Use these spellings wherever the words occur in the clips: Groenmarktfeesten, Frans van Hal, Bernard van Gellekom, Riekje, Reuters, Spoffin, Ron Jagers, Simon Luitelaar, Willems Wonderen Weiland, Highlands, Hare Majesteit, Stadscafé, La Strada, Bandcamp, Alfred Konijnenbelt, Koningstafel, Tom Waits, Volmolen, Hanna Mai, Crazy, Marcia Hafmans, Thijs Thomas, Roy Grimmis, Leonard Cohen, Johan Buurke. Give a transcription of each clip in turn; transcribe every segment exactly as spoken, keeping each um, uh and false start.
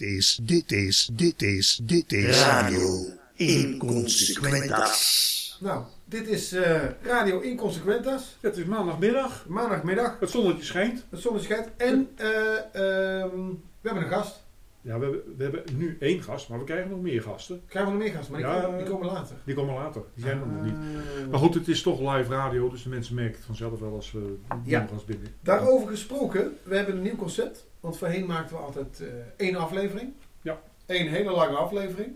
Dit is, dit is, dit is, dit is Radio Inconsequentas. Nou, dit is uh, Radio Inconsequentas. Het is maandagmiddag. Maandagmiddag. Het zonnetje schijnt. Het zonnetje schijnt. En uh, uh, we hebben een gast. Ja, we hebben, we hebben nu één gast, maar we krijgen nog meer gasten. Krijgen we nog meer gasten, maar die, ja, komen, die komen later. Die komen later, die zijn er ah. nog niet. Maar goed, het is toch live radio, dus de mensen merken het vanzelf wel als we ja. gast binnen. Daarover gesproken, we hebben een nieuw concept. Want voorheen maakten we altijd uh, één aflevering. Ja. Eén hele lange aflevering.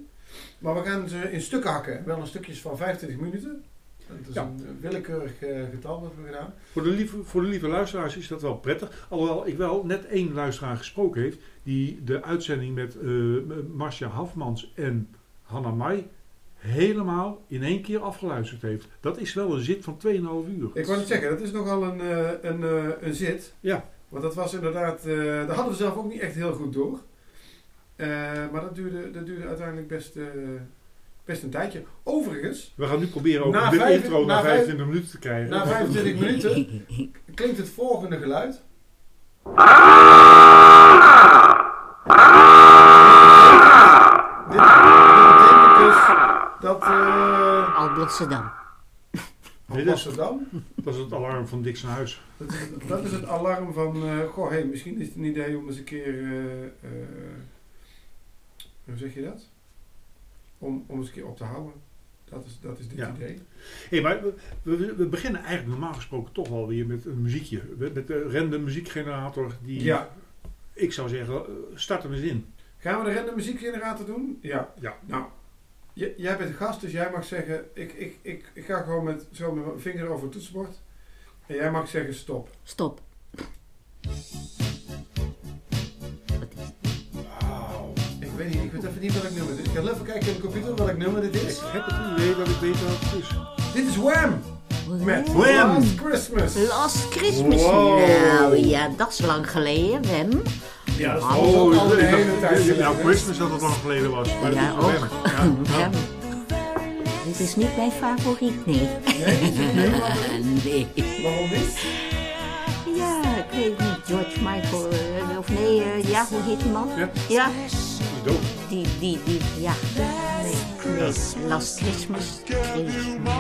Maar we gaan ze in stukken hakken. Wel een stukjes van vijfentwintig minuten. Dat is ja. een willekeurig uh, getal dat we gedaan. Voor de, lieve, voor de lieve luisteraars is dat wel prettig. Alhoewel ik wel net één luisteraar gesproken heeft. Die de uitzending met uh, Marcia Hafmans en Hanna Mai helemaal in één keer afgeluisterd heeft. Dat is wel een zit van twee en een half uur. Ik wou het zeggen, dat is nogal een, een, een, een zit. Ja. Want dat was inderdaad, uh, daar hadden we zelf ook niet echt heel goed door. Uh, maar dat duurde, dat duurde uiteindelijk best, uh, best een tijdje. Overigens... We gaan nu proberen ook een intro naar vijfentwintig minuten te krijgen. Na vijfentwintig minuten klinkt het volgende geluid. Dit, dit betekent dus dat... Uh, Alblasserdam. Nee, dat, is, dat is het alarm van Dix naar huis. Dat is, dat is het alarm van, uh, goh, hey, misschien is het een idee om eens een keer, uh, uh, hoe zeg je dat? Om, om eens een keer op te houden. Dat is, dat is dit ja. idee. Hey, maar we, we, we beginnen eigenlijk normaal gesproken toch wel weer met een muziekje. Met de random muziekgenerator die, ja. ik zou zeggen, start hem eens in. Gaan we de random muziekgenerator doen? Ja. ja. Nou. J- jij bent gast, dus jij mag zeggen, ik, ik, ik, ik ga gewoon met, zo met mijn vinger over het toetsenbord. En jij mag zeggen stop. Stop. Wauw. Ik weet niet, ik weet even niet welk nummer dit is. Ik ga even kijken op de computer welk nummer dit is. Ik heb het idee dat ik weet wat het is. Dit is Wham! Met Wham! Last Christmas. Last Christmas. Wow. Nou ja, dat is lang geleden, Wham. Ja, dat is oh, al oh, de hele tijd. Ja, nou, Christmas dat het lang geleden was. Maar ja, dat is ook. Ja, ja. Dit is niet mijn favoriet, nee. Nee? Nee, nee. Waarom niet? Ja, ik weet niet. George Michael, uh, of nee, uh, ja, hoe heet die man? Ja. ja. Die, die, die, die, ja. Nee, nee. Last Christmas. Christmas.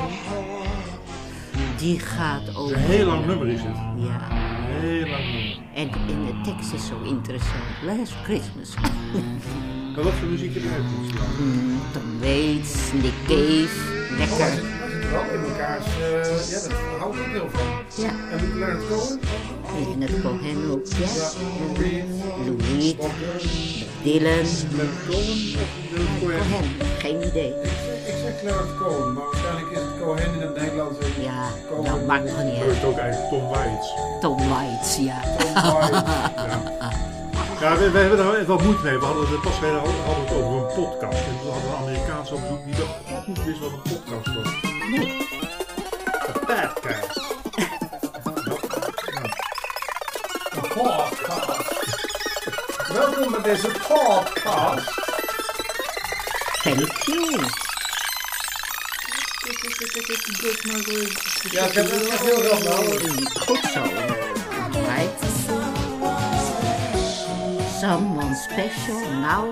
Die gaat over. Een heel lang nummer is het. Ja. Heel lang nummer. En in de tekst is zo interessant. Last Christmas. Maar wat voor muziek eruit is? Mm, Tom Waits, Nick Cave, lekker. Oh, dat zit wel in elkaars. Uh, ja, dat houdt ook heel veel. Ja. En Leonard Cohen? Leonard Cohen ook, ja. Louis, Dylan. Leonard Cohen of Cohen? Geen idee. Ik zeg Leonard Cohen, maar waarschijnlijk is het Cohen in het Nederlands. Ja, Cohen. Dat maakt nog niet uit. Het is ook eigenlijk Tom Waits. Tom Waits, ja. Tom Waits, ja. Ja, we, we hebben daar wel moeite mee. We hadden het pas verder hadden het over een podcast. En we hadden een Amerikaanse op bezoek die dacht niet wist wat een podcast was. Nee. Een podcast. Een podcast. Welkom bij deze podcast. Thank you. Ja, ik heb het nog heel erg nodig. Goed zo. Someone special, nou.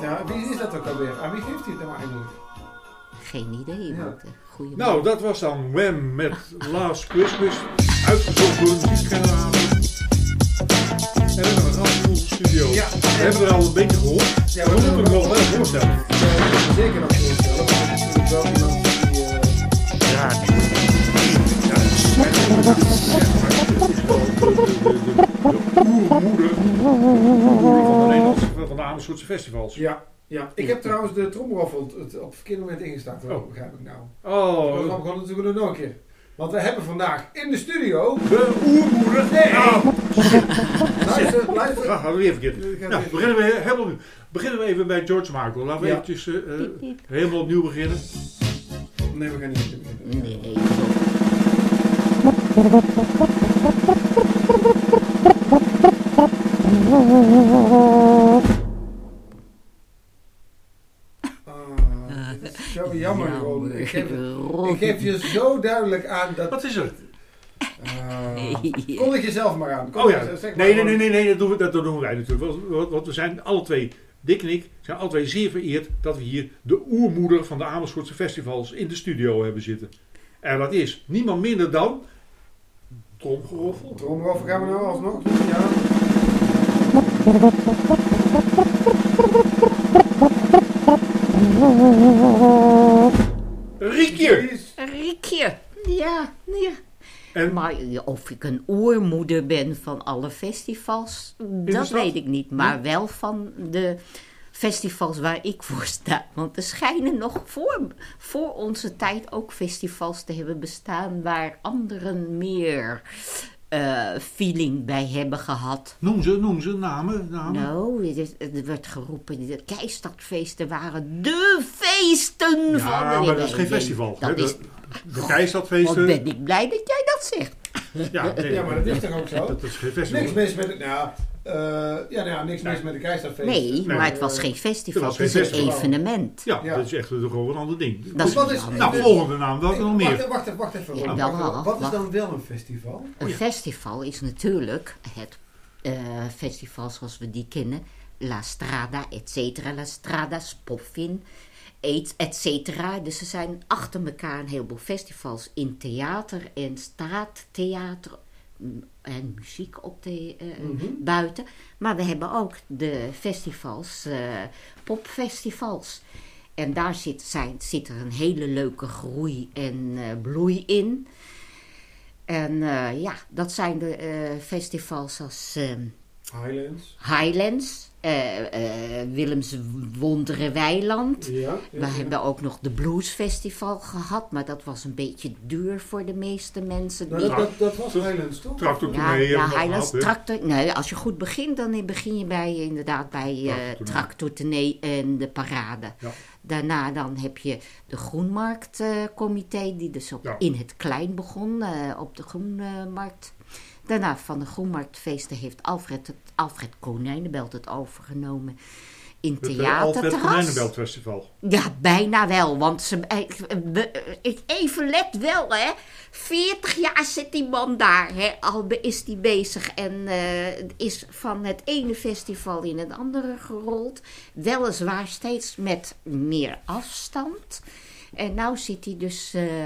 Ja, wie is dat ook alweer? Aan wie geeft hij het nou eigenlijk? Geen idee, ja. Moet goeie. Nou, dat was dan Wham! Met Last Christmas. Uitgezocht door de muziekgenerator. En we hebben een gast studio. Ja. We hebben er al een beetje gehoord. Ja, we moeten hem wel wel voorstellen. Ja, we moeten zeker nog voorstellen. Want het is natuurlijk wel iemand die... Uh... Ja, die moet niet. Ja, De oermoeder van de Nederlandse, van de Amersfoortse festivals. Ja, ja. Ik heb trouwens de tromroffel op het verkeerde moment ingestart, oh. begrijp ik nou. Oh. We gaan het natuurlijk nog een keer. Want we hebben vandaag in de studio de oermoeder. Nee! Oh. Luister, luister. Gaan ja, we weer verkeerd. Nou, beginnen we helemaal opnieuw. Beginnen we even bij George Michael. Laten we ja. eventjes uh, helemaal opnieuw beginnen. Nee, we gaan niet opnieuw beginnen. Nee. Oh, dat is zo jammer, jammer. Ik, geef, ik geef je zo duidelijk aan dat... Wat is er? Uh, nee. Kondig jezelf maar aan. Oh, ja. Zeg maar nee, nee, nee, nee, nee, dat doen, we, dat doen wij natuurlijk. Want we zijn alle twee, Dick en ik, zijn alle twee zeer vereerd dat we hier de oermoeder van de Amersfoortse festivals in de studio hebben zitten. En dat is niemand minder dan... Tromgeroffel. Tromgeroffel gaan we nou alsnog doen, ja. Riekje! Riekje, ja, ja. En? Maar of ik een oermoeder ben van alle festivals, dat weet ik niet. Maar ja, wel van de festivals waar ik voor sta. Want er schijnen nog voor, voor onze tijd ook festivals te hebben bestaan waar anderen meer uh, feeling bij hebben gehad. Noem ze, noem ze, namen. namen. Nou, er werd geroepen, de Keistadfeesten waren de feesten ja, van de... Ja, maar dat is geen festival. Dat is... De Keistadfeesten. Wat ben ik blij dat jij dat zegt. Ja, nee, ja maar dat is toch ook zo? Dat is geen festival. Niks mis met het, nou, uh, ja, nou ja, niks nee. mis met de Keistadfeesten. Nee, nee, maar het was geen festival. Het was geen het is een evenement. Ja, ja, dat is echt gewoon een ander ding. Dat dus wat is, nou, de, volgende naam, welke nog meer? Wacht, wacht, wacht even. Ja, wel, wacht, wat is dan wel een festival? Een festival is natuurlijk het uh, festival zoals we die kennen. La Strada, et cetera. La Strada, Spoffin, et cetera. Dus er zijn achter elkaar een heleboel festivals in theater en straattheater en muziek op de, uh, mm-hmm. buiten. Maar we hebben ook de festivals, uh, popfestivals. En daar zit, zijn, zit er een hele leuke groei en uh, bloei in. En uh, ja, dat zijn de uh, festivals als... Uh, Highlands. Highlands. Uh, uh, Willems Wonderen Weiland. Ja, ja, we ja. hebben ook nog de Bluesfestival gehad, maar dat was een beetje duur voor de meeste mensen. Nou, dat, dat, dat was Highlands toch? Tractor ja, mee, ja Highlands had, Tractor. Nee, als je goed begint, dan begin je bij, inderdaad bij uh, Tractor Tournee en de Parade. Ja. Daarna dan heb je de Groenmarktcomité, uh, die dus op, ja. in het klein begon, uh, op de Groenmarkt. Daarna van de Groenmarktfeesten heeft Alfred, Alfred Konijnenbelt het overgenomen in Theaterterras. Het Alfred Konijnenbelt Festival. Ja, bijna wel. Want ze, even let wel, hè. veertig jaar zit die man daar. Hè. Al is die bezig en uh, is van het ene festival in het andere gerold. Weliswaar steeds met meer afstand. En nou zit hij dus uh, uh,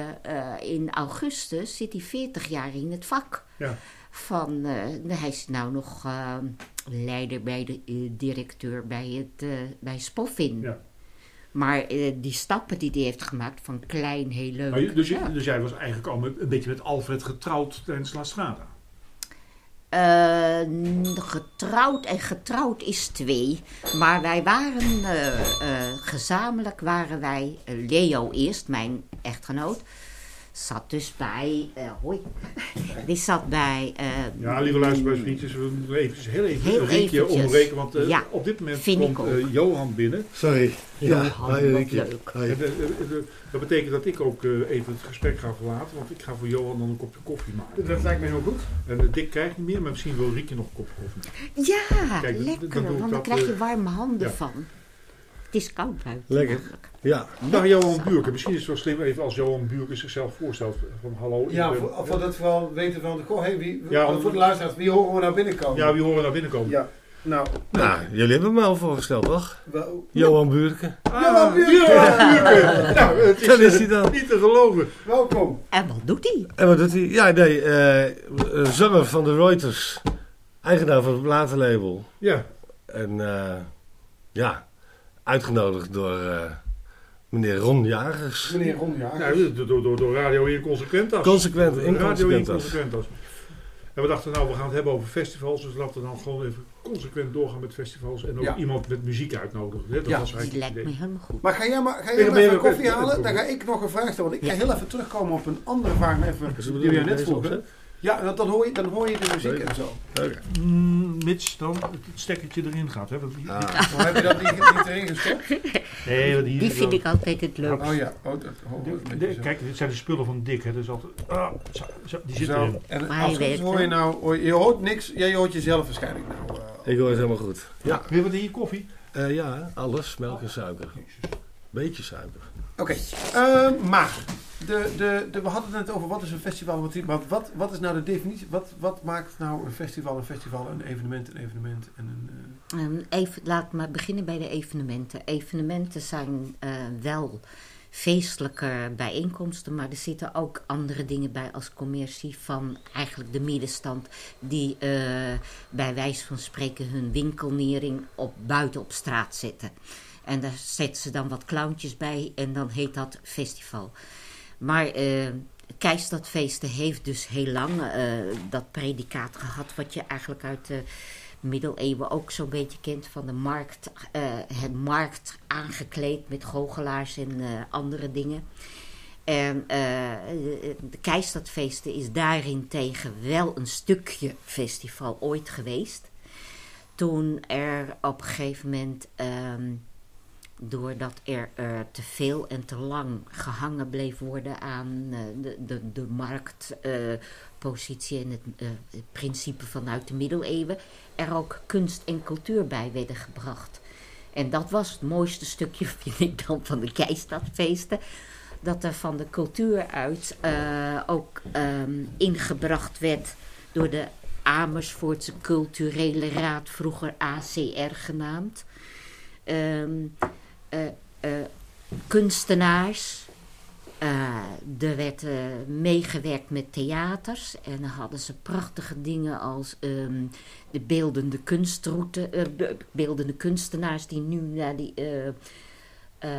in augustus, zit hij veertig jaar in het vak. Ja. Van, uh, hij is nou nog uh, leider bij de uh, directeur bij, het, uh, bij Spoffin. Ja. Maar uh, die stappen die hij heeft gemaakt van klein, heel leuk. Maar, dus, ja. dus jij was eigenlijk al met, een beetje met Alfred getrouwd tijdens La Strada? Uh, getrouwd en getrouwd is twee. Maar wij waren uh, uh, gezamenlijk waren wij, uh, Leo eerst, mijn echtgenoot. Zat dus bij, uh, hoi, die zat bij... Uh, ja, lieve luisteraarsvriendjes, we moeten even heel even heel een rietje onderbreken, want uh, ja, op dit moment komt uh, Johan binnen. Sorry. Ja, Johan, ja, wat leuk. En, uh, uh, uh, dat betekent dat ik ook uh, even het gesprek ga verlaten, want ik ga voor Johan dan een kopje koffie maken. Dat lijkt me heel goed. En uh, Dick krijgt niet meer, maar misschien wil Riekje nog een kopje koffie maken. Ja, kijk, lekker, dan want dat, dan krijg je warme handen ja. van. Het is koud buiten. Lekker. Ja. Nou, Johan Buurke. Misschien is het wel slim even als Johan Buurke zichzelf voorstelt. Van hallo. Ja, voor, voor dat we wel weten van de goh, hey, wie, ja, voor om, de luisteraars, wie horen we nou binnenkomen? Ja, wie horen we nou binnenkomen? Ja. Nou, nou, nou jullie hebben me al voorgesteld, toch? Wel, Johan Buurke. Ah, Johan Buurke! Johan Buurke. Nou, het is, dan is hij dan. Niet te geloven. Welkom. En wat doet hij? En wat doet hij? Ja, nee, uh, zanger van de Reuters. Eigenaar van het platenlabel. Ja. En uh, ja... Uitgenodigd door uh, meneer Ron Jagers. Meneer Ron Jagers. Ja, door, door, door Radio Inconsequentas. Consequent, Radio Inconsequentas. En we dachten, nou, we gaan het hebben over festivals. Dus laten we dan gewoon even consequent doorgaan met festivals. En ook ja. iemand met muziek uitnodigen. Hè? Dat ja, was eigenlijk lijkt me helemaal goed. Maar ga jij maar, ga jij maar even koffie even, halen? Dan ga ik nog een vraag stellen. Want ik ja. ga heel even terugkomen op een andere vraag. Even, die we net vroegen. Ja, want dan hoor je, dan hoor je de muziek en zo. Okay. Mm, mits dan het stekkertje erin gaat. Hè? Want hier, ah. Waarom heb je dat niet, niet erin gestopt? Nee, want hier die vind ik altijd het leukst. Oh ja. Oh, dat, oh, de, de, kijk, dit zijn de spullen van Dick. Hè? Dus altijd, ah, zo, zo, die zitten erin. En afgezien hoor je nou... Hoor je, je hoort niks. Jij hoort jezelf waarschijnlijk nou. Uh, ik hoor het helemaal goed. Ja. Wil je hier koffie? Uh, ja, alles. Melk en suiker. Beetje suiker. Oké. Okay. Uh, maar... de, de, de, we hadden het net over wat is een festival, maar wat, wat is nou de definitie? Wat, wat maakt nou een festival een festival, een evenement een evenement? En een, uh... um, even, laat maar beginnen bij de evenementen. Evenementen zijn uh, wel feestelijke bijeenkomsten, maar er zitten ook andere dingen bij als commercie van eigenlijk de middenstand die uh, bij wijze van spreken hun winkelnering op, buiten op straat zetten. En daar zetten ze dan wat clowntjes bij en dan heet dat festival. Maar uh, Keistadfeesten heeft dus heel lang uh, dat predicaat gehad wat je eigenlijk uit de middeleeuwen ook zo'n beetje kent van de markt, uh, het markt aangekleed met goochelaars en uh, andere dingen. En uh, de Keistadfeesten is daarentegen wel een stukje festival ooit geweest. Toen er op een gegeven moment, um, doordat er uh, te veel en te lang gehangen bleef worden aan uh, de, de, de marktpositie uh, en het, uh, het principe vanuit de middeleeuwen, er ook kunst en cultuur bij werden gebracht. En dat was het mooiste stukje, vind ik dan, van de Keistadfeesten. Dat er van de cultuur uit uh, ook um, ingebracht werd door de Amersfoortse Culturele Raad, vroeger A C R genaamd. Um, uh, uh, kunstenaars. Uh, er werd uh, meegewerkt met theaters. En dan hadden ze prachtige dingen als um, de beeldende kunstroute, uh, be- beeldende kunstenaars die nu naar die... Uh, Uh,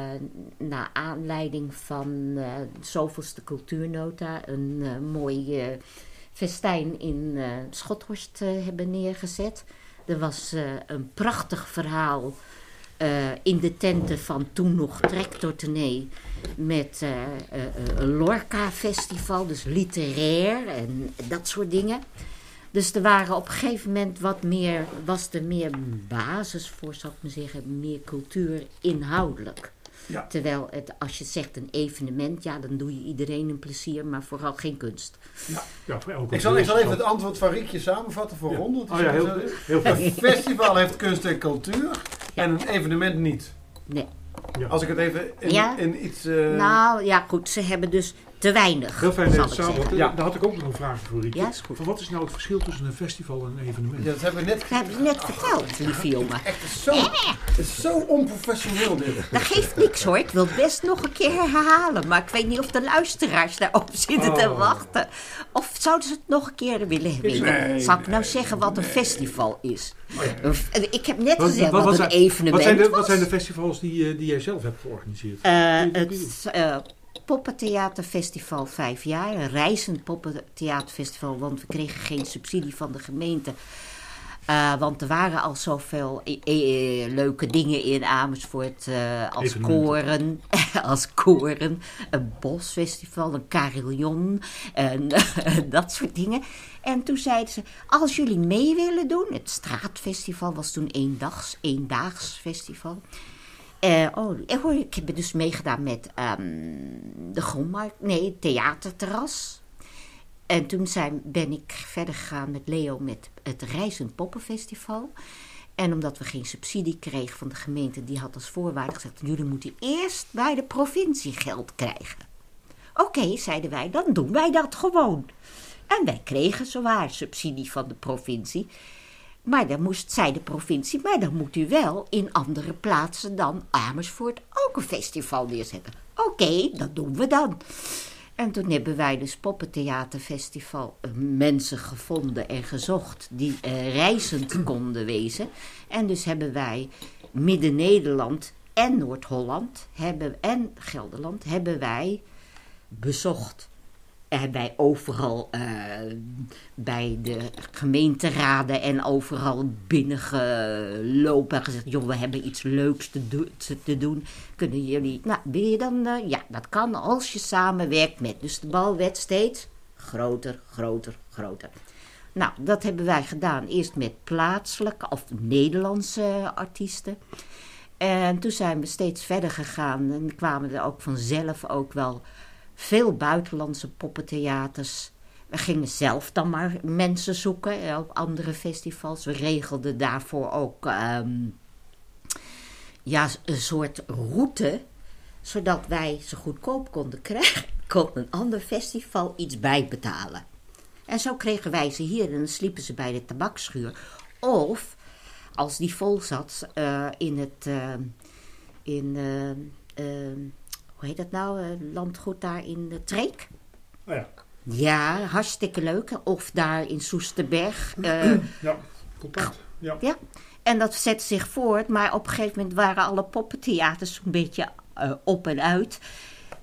naar aanleiding van uh, zoveelste cultuurnota een uh, mooi uh, festijn in uh, Schothorst uh, hebben neergezet. Er was uh, een prachtig verhaal uh, in de tenten van toen nog Tractortournee met uh, uh, een Lorca-festival, dus literair en dat soort dingen. Dus er waren op een gegeven moment wat meer, was er meer basis voor, zou ik maar zeggen, meer cultuur inhoudelijk. Ja. Terwijl het, als je zegt een evenement, ja, dan doe je iedereen een plezier, maar vooral geen kunst. Ja. Ja, ook ik zal, ik zal even het antwoord van Riekje samenvatten voor honderd. Ja. Oh, ja, heel, heel een festival heeft kunst en cultuur, ja, en een evenement niet. Nee. Ja. Als ik het even in, ja? in iets... Uh... Nou, ja, goed, ze hebben dus... Te weinig, heel fijn, zal ik zeggen. Ja. Daar had ik ook nog een vraag voor, Riekje. Ja, is goed. Van wat is nou het verschil tussen een festival en een evenement? Ja, dat hebben we net, dat hebben we net oh, verteld, lieve jongen. Het is zo onprofessioneel dit. Dat geeft niks hoor, ik wil best nog een keer herhalen. Maar ik weet niet of de luisteraars daarop zitten oh. te wachten. Of zouden ze het nog een keer willen hebben? Nee, zal ik nou nee, zeggen wat nee. een festival is? Oh, ja. Ik heb net wat, gezegd wat, wat, wat een evenement wat zijn de, was. Wat zijn de festivals die, die jij zelf hebt georganiseerd? Uh, het... Uh, Poppentheaterfestival vijf jaar, een reizend poppentheaterfestival, want we kregen geen subsidie van de gemeente. Uh, want er waren al zoveel e- e- leuke dingen in Amersfoort, uh, als koren, als koren, een bosfestival, een carillon en dat soort dingen. En toen zeiden ze, als jullie mee willen doen, het straatfestival was toen eendags, eendaags festival... Uh, oh, ik heb dus meegedaan met um, de Groenmarkt, nee, Theaterterras. En toen zijn, ben ik verder gegaan met Leo met het Reizend Poppenfestival. En omdat we geen subsidie kregen van de gemeente, die had als voorwaarde gezegd... jullie moeten eerst bij de provincie geld krijgen. Oké, okay, zeiden wij, dan doen wij dat gewoon. En wij kregen zowaar subsidie van de provincie... Maar dan moest, zei de provincie, maar dan moet u wel in andere plaatsen dan Amersfoort ook een festival neerzetten. Oké, okay, dat doen we dan. En toen hebben wij dus Poppentheaterfestival mensen gevonden en gezocht die uh, reizend konden wezen. En dus hebben wij Midden-Nederland en Noord-Holland hebben, en Gelderland hebben wij bezocht. En wij overal uh, bij de gemeenteraden en overal binnengelopen en gezegd... joh, we hebben iets leuks te, do- te doen. Kunnen jullie... Nou, wil je dan... Uh, ja, dat kan als je samenwerkt met... Dus de bal werd steeds groter, groter, groter. Nou, dat hebben wij gedaan. Eerst met plaatselijke of Nederlandse artiesten. En toen zijn we steeds verder gegaan. En kwamen er ook vanzelf ook wel... Veel buitenlandse poppentheaters. We gingen zelf dan maar mensen zoeken op andere festivals. We regelden daarvoor ook um, ja, een soort route... zodat wij ze goedkoop konden krijgen, kon een ander festival iets bijbetalen. En zo kregen wij ze hier en dan sliepen ze bij de tabakschuur. Of, als die vol zat, uh, in het... Uh, in, uh, uh, hoe heet dat nou? Uh, landgoed daar in de Treek. Oh ja. Ja, hartstikke leuk. Of daar in Soesterberg. Uh, ja, klopt. Ja. Ja. En dat zet zich voort. Maar op een gegeven moment waren alle poppentheaters een beetje uh, op en uit.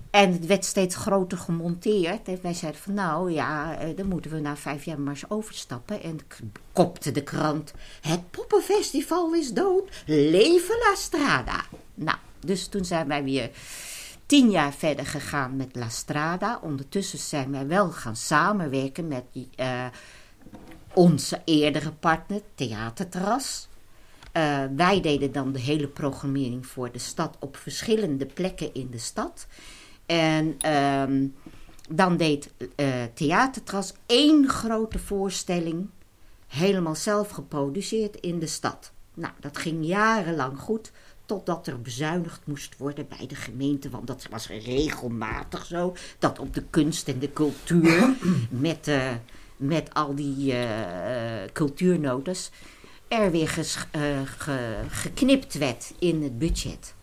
En het werd steeds groter gemonteerd. En wij zeiden van nou ja, dan moeten we na vijf jaar maar eens overstappen. En k- kopte de krant. Het poppenfestival is dood. Leven La Strada. Nou, dus toen zijn wij weer tien jaar verder gegaan met La Strada. Ondertussen zijn wij wel gaan samenwerken met die, uh, onze eerdere partner Theaterterras. Uh, wij deden dan de hele programmering voor de stad op verschillende plekken in de stad. En um, dan deed uh, Theaterterras één grote voorstelling helemaal zelf geproduceerd in de stad. Nou, dat ging jarenlang goed, totdat er bezuinigd moest worden bij de gemeente. Want dat was regelmatig zo, dat op de kunst en de cultuur, met, uh, met al die uh, cultuurnotes, er weer ges, uh, ge, geknipt werd in het budget.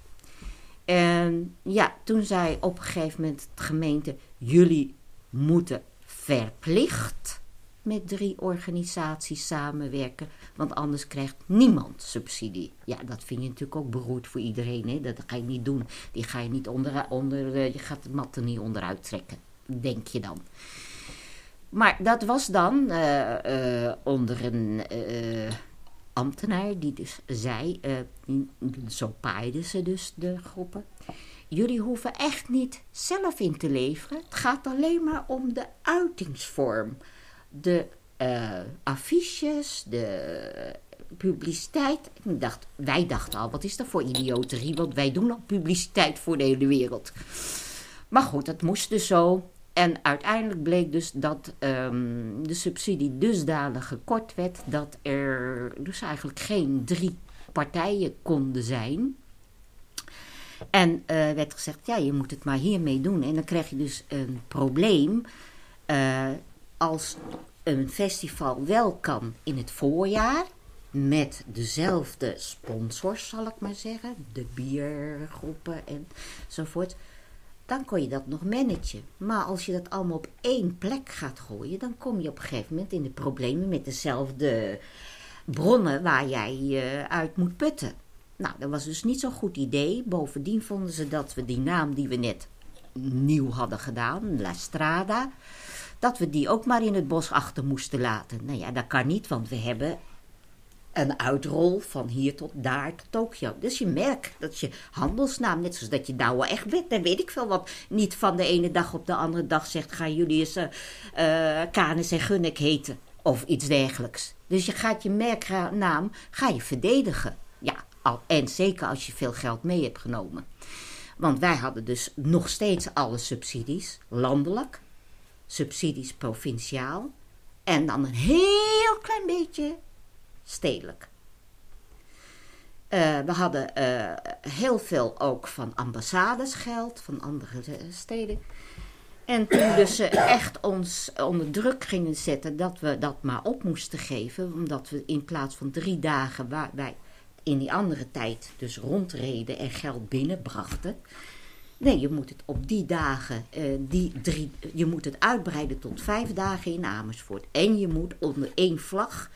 En ja, toen zei op een gegeven moment de gemeente, jullie moeten verplicht met drie organisaties samenwerken, want anders krijgt niemand subsidie. Ja, dat vind je natuurlijk ook beroerd voor iedereen, hè? Dat ga je niet doen. Die ga je niet onder, onder je gaat de mat er niet onderuit trekken, denk je dan. Maar dat was dan uh, uh, onder een... Uh, ambtenaar die dus zei, uh, zo paaiden ze dus de groepen, jullie hoeven echt niet zelf in te leveren. Het gaat alleen maar om de uitingsvorm. De uh, affiches, de publiciteit. Ik dacht, wij dachten al, wat is dat voor idioterie, want wij doen al publiciteit voor de hele wereld. Maar goed, dat moest dus zo. En uiteindelijk bleek dus dat um, de subsidie dusdanig gekort werd dat er dus eigenlijk geen drie partijen konden zijn. En uh, werd gezegd, ja, je moet het maar hiermee doen. En dan krijg je dus een probleem uh, als een festival wel kan in het voorjaar met dezelfde sponsors, zal ik maar zeggen, de biergroepen enzovoort. Dan kon je dat nog managen. Maar als je dat allemaal op één plek gaat gooien, dan kom je op een gegeven moment in de problemen met dezelfde bronnen waar jij uh, uit moet putten. Nou, dat was dus niet zo'n goed idee. Bovendien vonden ze dat we die naam die we net nieuw hadden gedaan, La Strada, dat we die ook maar in het bos achter moesten laten. Nou ja, dat kan niet, want we hebben een uitrol van hier tot daar tot Tokio. Dus je merkt dat je handelsnaam, net zoals dat je Douwe echt bent, dan weet ik veel wat, niet van de ene dag op de andere dag zegt, gaan jullie eens uh, uh, Kanis en Gunnik heten. Of iets dergelijks. Dus je gaat je merknaam, ga je verdedigen. Ja, al, en zeker als je veel geld mee hebt genomen. Want wij hadden dus nog steeds alle subsidies, landelijk, subsidies provinciaal, en dan een heel klein beetje stedelijk. Uh, we hadden uh, heel veel ook van ambassades geld, van andere uh, steden. En toen dus uh, echt ons onder druk gingen zetten dat we dat maar op moesten geven. Omdat we in plaats van drie dagen waar wij in die andere tijd dus rondreden en geld binnenbrachten. Nee, je moet het op die dagen, uh, die drie, je moet het uitbreiden tot vijf dagen in Amersfoort. En je moet onder één vlag.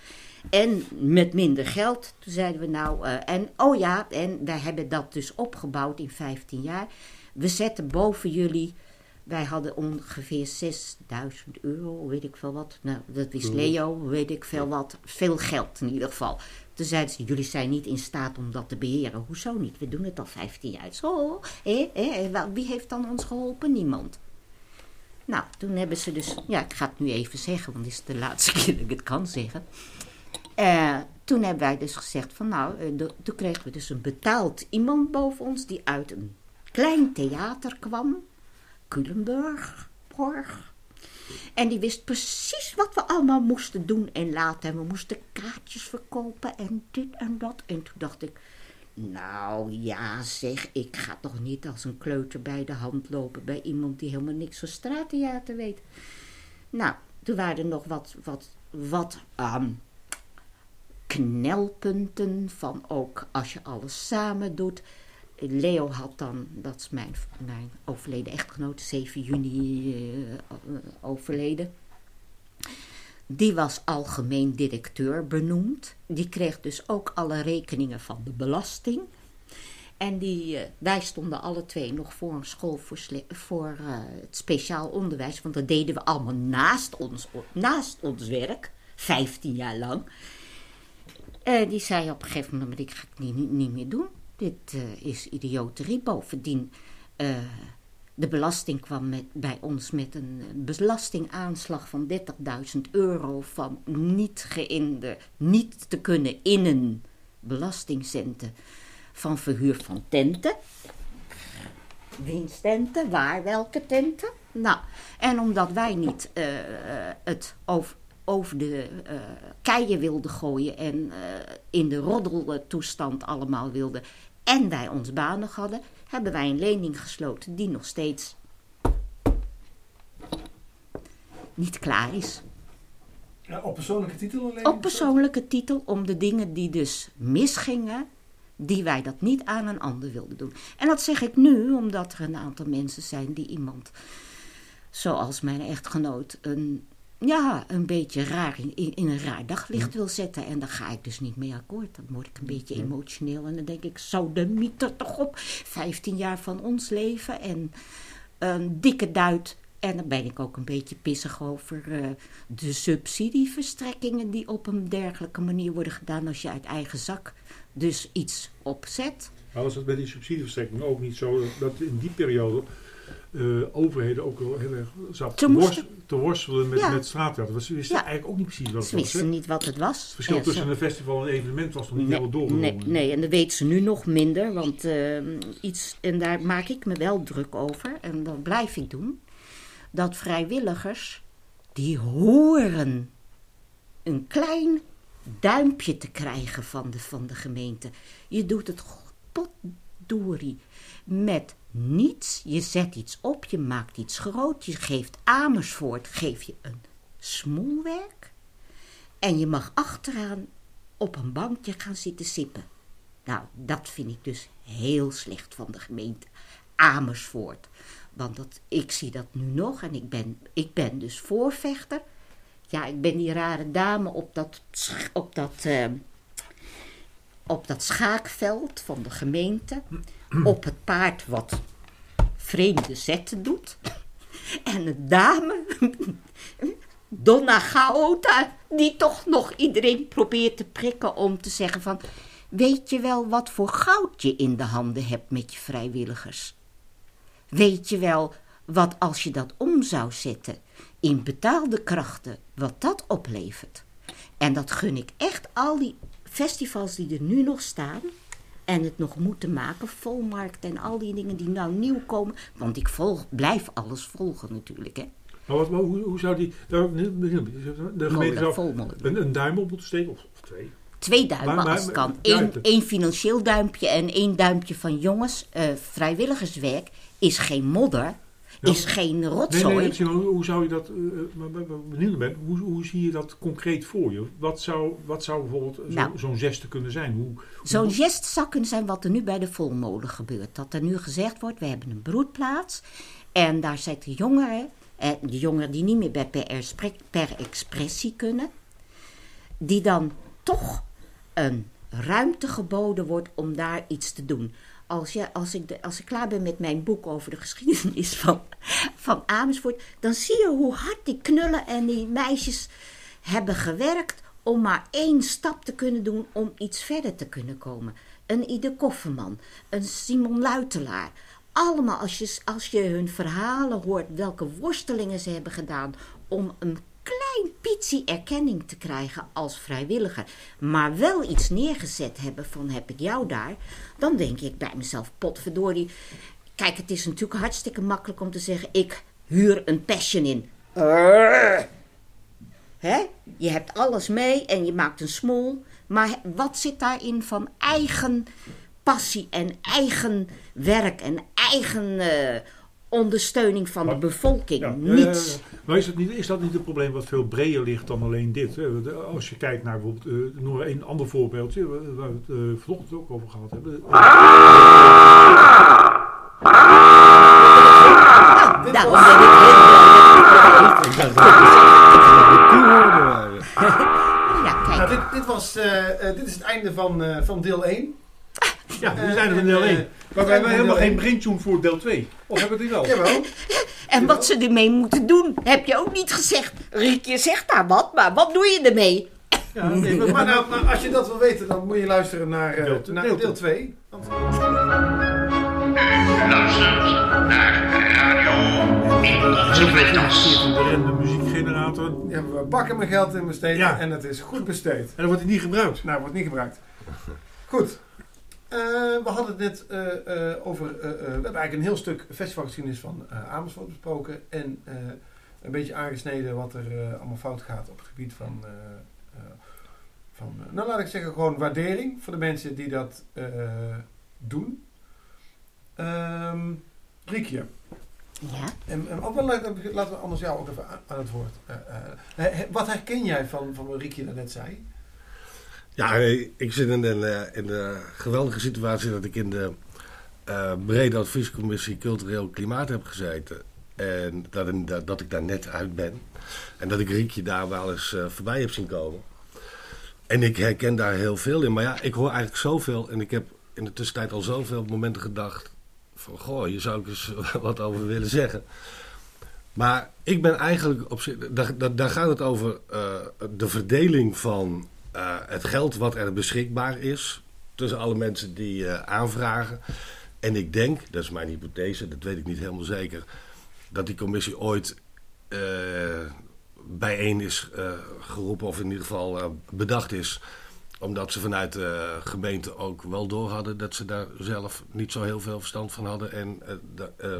En met minder geld, toen zeiden we nou, uh, en oh ja, en wij hebben dat dus opgebouwd in vijftien jaar. We zetten boven jullie, wij hadden ongeveer zesduizend euro, weet ik veel wat. Nou, dat wist Leo, weet ik veel wat. Veel geld in ieder geval. Toen zeiden ze, jullie zijn niet in staat om dat te beheren. Hoezo niet? We doen het al vijftien jaar. Zo, hè, hè, wie heeft dan ons geholpen? Niemand. Nou, toen hebben ze dus, ja, ik ga het nu even zeggen, want het is de laatste keer dat ik het kan zeggen. Uh, toen hebben wij dus gezegd van nou, uh, de, toen kregen we dus een betaald iemand boven ons die uit een klein theater kwam, Culemborg, Borg. En die wist precies wat we allemaal moesten doen en laten. En we moesten kaartjes verkopen en dit en dat. En toen dacht ik, Nou ja zeg, ik ga toch niet als een kleuter bij de hand lopen bij iemand die helemaal niks van straattheater weet. Nou, toen waren er nog wat, wat, wat um, knelpunten van ook als je alles samen doet. Leo had dan, dat is mijn, mijn overleden echtgenoot, zeven juni uh, overleden. Die was algemeen directeur benoemd. Die kreeg dus ook alle rekeningen van de belasting. En die, uh, wij stonden alle twee nog voor een school voor, sle- voor uh, het speciaal onderwijs. Want dat deden we allemaal naast ons, naast ons werk, vijftien jaar lang. Uh, die zei op een gegeven moment, ik ga het niet, niet meer doen. Dit uh, is idioterie. Bovendien, uh, de belasting kwam met, bij ons met een belastingaanslag van dertigduizend euro... van niet geïnde, niet te kunnen innen belastingcenten van verhuur van tenten. Winstenten, waar welke tenten? Nou, en omdat wij niet uh, het over... over de uh, keien wilde gooien en uh, in de roddeltoestand allemaal wilde en wij ons baan nog hadden, hebben wij een lening gesloten die nog steeds niet klaar is. Ja, op persoonlijke titel alleen? Op persoonlijke titel, om de dingen die dus misgingen, die wij dat niet aan een ander wilden doen. En dat zeg ik nu, omdat er een aantal mensen zijn die iemand, zoals mijn echtgenoot, een... ja, een beetje raar in, in een raar daglicht wil zetten. En daar ga ik dus niet mee akkoord. Dan word ik een beetje emotioneel. En dan denk ik, zo de mieter toch op. vijftien jaar van ons leven. En een dikke duit. En dan ben ik ook een beetje pissig over uh, de subsidieverstrekkingen die op een dergelijke manier worden gedaan als je uit eigen zak dus iets opzet. Maar was dat bij die subsidieverstrekkingen ook niet zo dat in die periode... Uh, overheden ook wel heel erg zat te, moesten, te worstelen met, ja. met straattheater. Want ze wisten ja. eigenlijk ook niet precies wat het ze was. Ze wisten niet wat het was. Het verschil ja, tussen zo. een festival en een evenement was nog niet nee, helemaal doorgevonden. Nee, nee, en dat weten ze nu nog minder. Want uh, iets, en daar maak ik me wel druk over. En dat blijf ik doen. Dat vrijwilligers, die horen een klein duimpje te krijgen van de, van de gemeente. Je doet het potdorie met... niets, je zet iets op, je maakt iets groot, je geeft Amersfoort, geef je een smoelwerk en je mag achteraan op een bankje gaan zitten sippen. Nou, dat vind ik dus heel slecht van de gemeente Amersfoort, want dat, ik zie dat nu nog en ik ben, ik ben dus voorvechter. Ja, ik ben die rare dame op dat... op dat uh, op dat schaakveld van de gemeente, op het paard wat vreemde zetten doet. En een dame, Donna Gaota, die toch nog iedereen probeert te prikken om te zeggen van... weet je wel wat voor goud je in de handen hebt met je vrijwilligers? Weet je wel wat als je dat om zou zetten in betaalde krachten, wat dat oplevert? En dat gun ik echt al die... festivals die er nu nog staan en het nog moeten maken, Volmarkt en al die dingen die nou nieuw komen. Want ik volg, blijf alles volgen natuurlijk, hè. Maar, wat, maar hoe, hoe zou die... Nou, de gemeente zou een, een duim op moeten steken, of, of twee? Twee duimen maar, maar, als het kan. Eén ja, financieel duimpje en één duimpje van jongens, uh, vrijwilligerswerk is geen modder. Nou, is geen rotzooi. Nee, nee, hoe, hoe zou je dat, benieuwd uh, ben, hoe, hoe zie je dat concreet voor je? Wat zou, wat zou bijvoorbeeld zo, nou, zo'n geste kunnen zijn? Hoe, hoe, zo'n geste zou kunnen zijn wat er nu bij de Volmolen gebeurt. Dat er nu gezegd wordt, we hebben een broedplaats en daar zitten jongeren, eh, de jongeren die niet meer bij per, per Expressie kunnen, die dan toch een ruimte geboden wordt om daar iets te doen. Als, je, als, ik de, als ik klaar ben met mijn boek over de geschiedenis van, van Amersfoort... dan zie je hoe hard die knullen en die meisjes hebben gewerkt... om maar één stap te kunnen doen om iets verder te kunnen komen. Een Ide Kofferman, een Simon Luitelaar. Allemaal, als je, als je hun verhalen hoort welke worstelingen ze hebben gedaan... om een klein pietsie erkenning te krijgen als vrijwilliger, maar wel iets neergezet hebben van heb ik jou daar, dan denk ik bij mezelf, potverdorie. Kijk, het is natuurlijk hartstikke makkelijk om te zeggen, ik huur een passion in. Uh. Hè? Je hebt alles mee en je maakt een smoel, maar wat zit daarin van eigen passie en eigen werk en eigen uh, ondersteuning van maar, de bevolking. Ja, Niets. Uh, maar is dat, niet, is dat niet een probleem wat veel breder ligt dan alleen dit? Hè? Als je kijkt naar bijvoorbeeld, uh, noem maar één ander voorbeeldje waar we het uh, vanochtend ook over gehad hebben. Nou, daarom ben ik heel blij. Ja, kijk. Nou, dit, dit, was, uh, uh, dit is het einde van, uh, van deel één. Ja, dit is het einde van deel één. Uh, maar we hebben helemaal geen brintjoen voor deel twee. Of hebben we die wel? Jawel. En wat ze ermee moeten doen, heb je ook niet gezegd. Riekje zegt daar wat, maar wat doe je ermee? Ja, nee, maar, maar nou, nou, als je dat wil weten, dan moet je luisteren naar uh, deel, na, deel, deel twee. Want... U luistert naar Radio Inconsequentas. De muziekgenerator. Ja, we bakken mijn geld in besteed ja. en het is goed besteed. En dan wordt het niet gebruikt. Nou, wordt niet gebruikt. Goed. Uh, we hadden het net uh, uh, over... Uh, uh, we hebben eigenlijk een heel stuk festivalgeschiedenis van uh, Amersfoort besproken. En uh, een beetje aangesneden wat er uh, allemaal fout gaat op het gebied van... Uh, uh, van uh, nou, laat ik zeggen gewoon waardering voor de mensen die dat uh, doen. Um, Riekje. Ja? En, en ook wel leuk, laten we anders jou ook even aan, aan het woord. Uh, uh, he, wat herken jij van, van wat Riekje dat net zei? Ja, ik zit in de, in de geweldige situatie dat ik in de uh, brede adviescommissie cultureel klimaat heb gezeten. En dat, in, dat, dat ik daar net uit ben. En dat ik Riekje daar wel eens uh, voorbij heb zien komen. En ik herken daar heel veel in. Maar ja, ik hoor eigenlijk zoveel en ik heb in de tussentijd al zoveel momenten gedacht van, goh, hier zou ik eens wat over willen zeggen. Maar ik ben eigenlijk, op, daar, daar, daar gaat het over uh, de verdeling van uh, het geld wat er beschikbaar is tussen alle mensen die uh, aanvragen. En ik denk, dat is mijn hypothese, dat weet ik niet helemaal zeker, dat die commissie ooit uh, bijeen is uh, geroepen of in ieder geval uh, bedacht is. Omdat ze vanuit de gemeente ook wel door hadden dat ze daar zelf niet zo heel veel verstand van hadden. En uh, da, uh,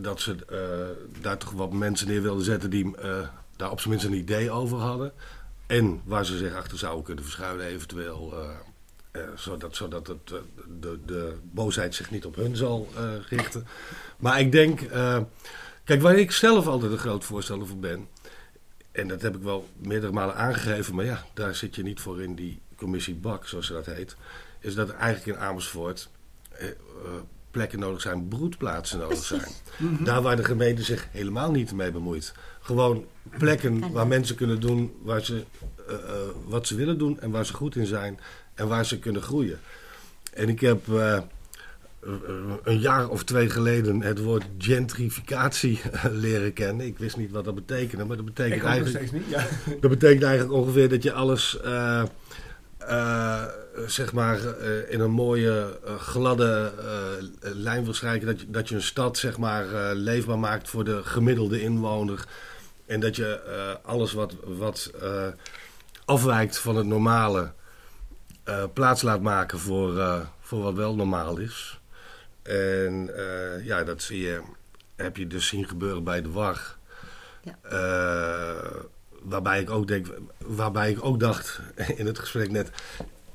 dat ze uh, daar toch wat mensen neer wilden zetten die uh, daar op zijn minst een idee over hadden. En waar ze zich achter zouden kunnen verschuilen eventueel. Uh, uh, zodat zodat het, uh, de, de boosheid zich niet op hun zal uh, richten. Maar ik denk... Uh, kijk, waar ik zelf altijd een groot voorstander van ben... En dat heb ik wel meerdere malen aangegeven, maar ja, daar zit je niet voor in die commissie B A K, zoals ze dat heet. Is dat eigenlijk in Amersfoort eh, plekken nodig zijn, broedplaatsen nodig zijn. Mm-hmm. Daar waar de gemeente zich helemaal niet mee bemoeit. Gewoon plekken waar mensen kunnen doen waar ze, uh, uh, wat ze willen doen en waar ze goed in zijn en waar ze kunnen groeien. En ik heb uh, een jaar of twee geleden het woord gentrificatie leren kennen. Ik wist niet wat dat betekende, maar dat betekent, eigenlijk, niet, ja. dat betekent eigenlijk ongeveer dat je alles uh, uh, zeg maar uh, in een mooie uh, gladde uh, lijn wil strijken. Dat je, dat je een stad zeg maar uh, leefbaar maakt voor de gemiddelde inwoner. En dat je uh, alles wat, wat uh, afwijkt van het normale uh, plaats laat maken voor, uh, voor wat wel normaal is. En uh, ja, dat zie je, heb je dus zien gebeuren bij de W A G. Ja. Uh, waarbij, ik ook denk, waarbij ik ook dacht in het gesprek net...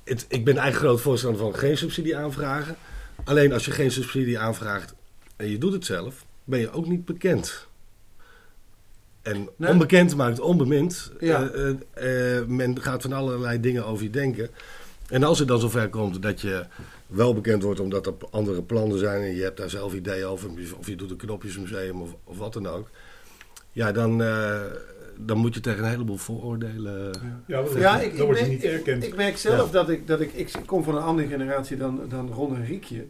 Het, ik ben eigenlijk groot voorstander van geen subsidie aanvragen. Alleen als je geen subsidie aanvraagt en je doet het zelf... ben je ook niet bekend. En nee. Onbekend maakt onbemind. Ja. Uh, uh, uh, men gaat van allerlei dingen over je denken... En als het dan zover komt dat je wel bekend wordt omdat er andere plannen zijn... en je hebt daar zelf ideeën over, of je doet een knopjesmuseum of, of wat dan ook... ja, dan, uh, dan moet je tegen een heleboel vooroordelen... Ja, dat, ja ik, dat ik wordt merk, niet erkend. Ik, ik merk zelf ja. dat, ik, dat ik, ik... kom van een andere generatie dan, dan Ron en Riekje.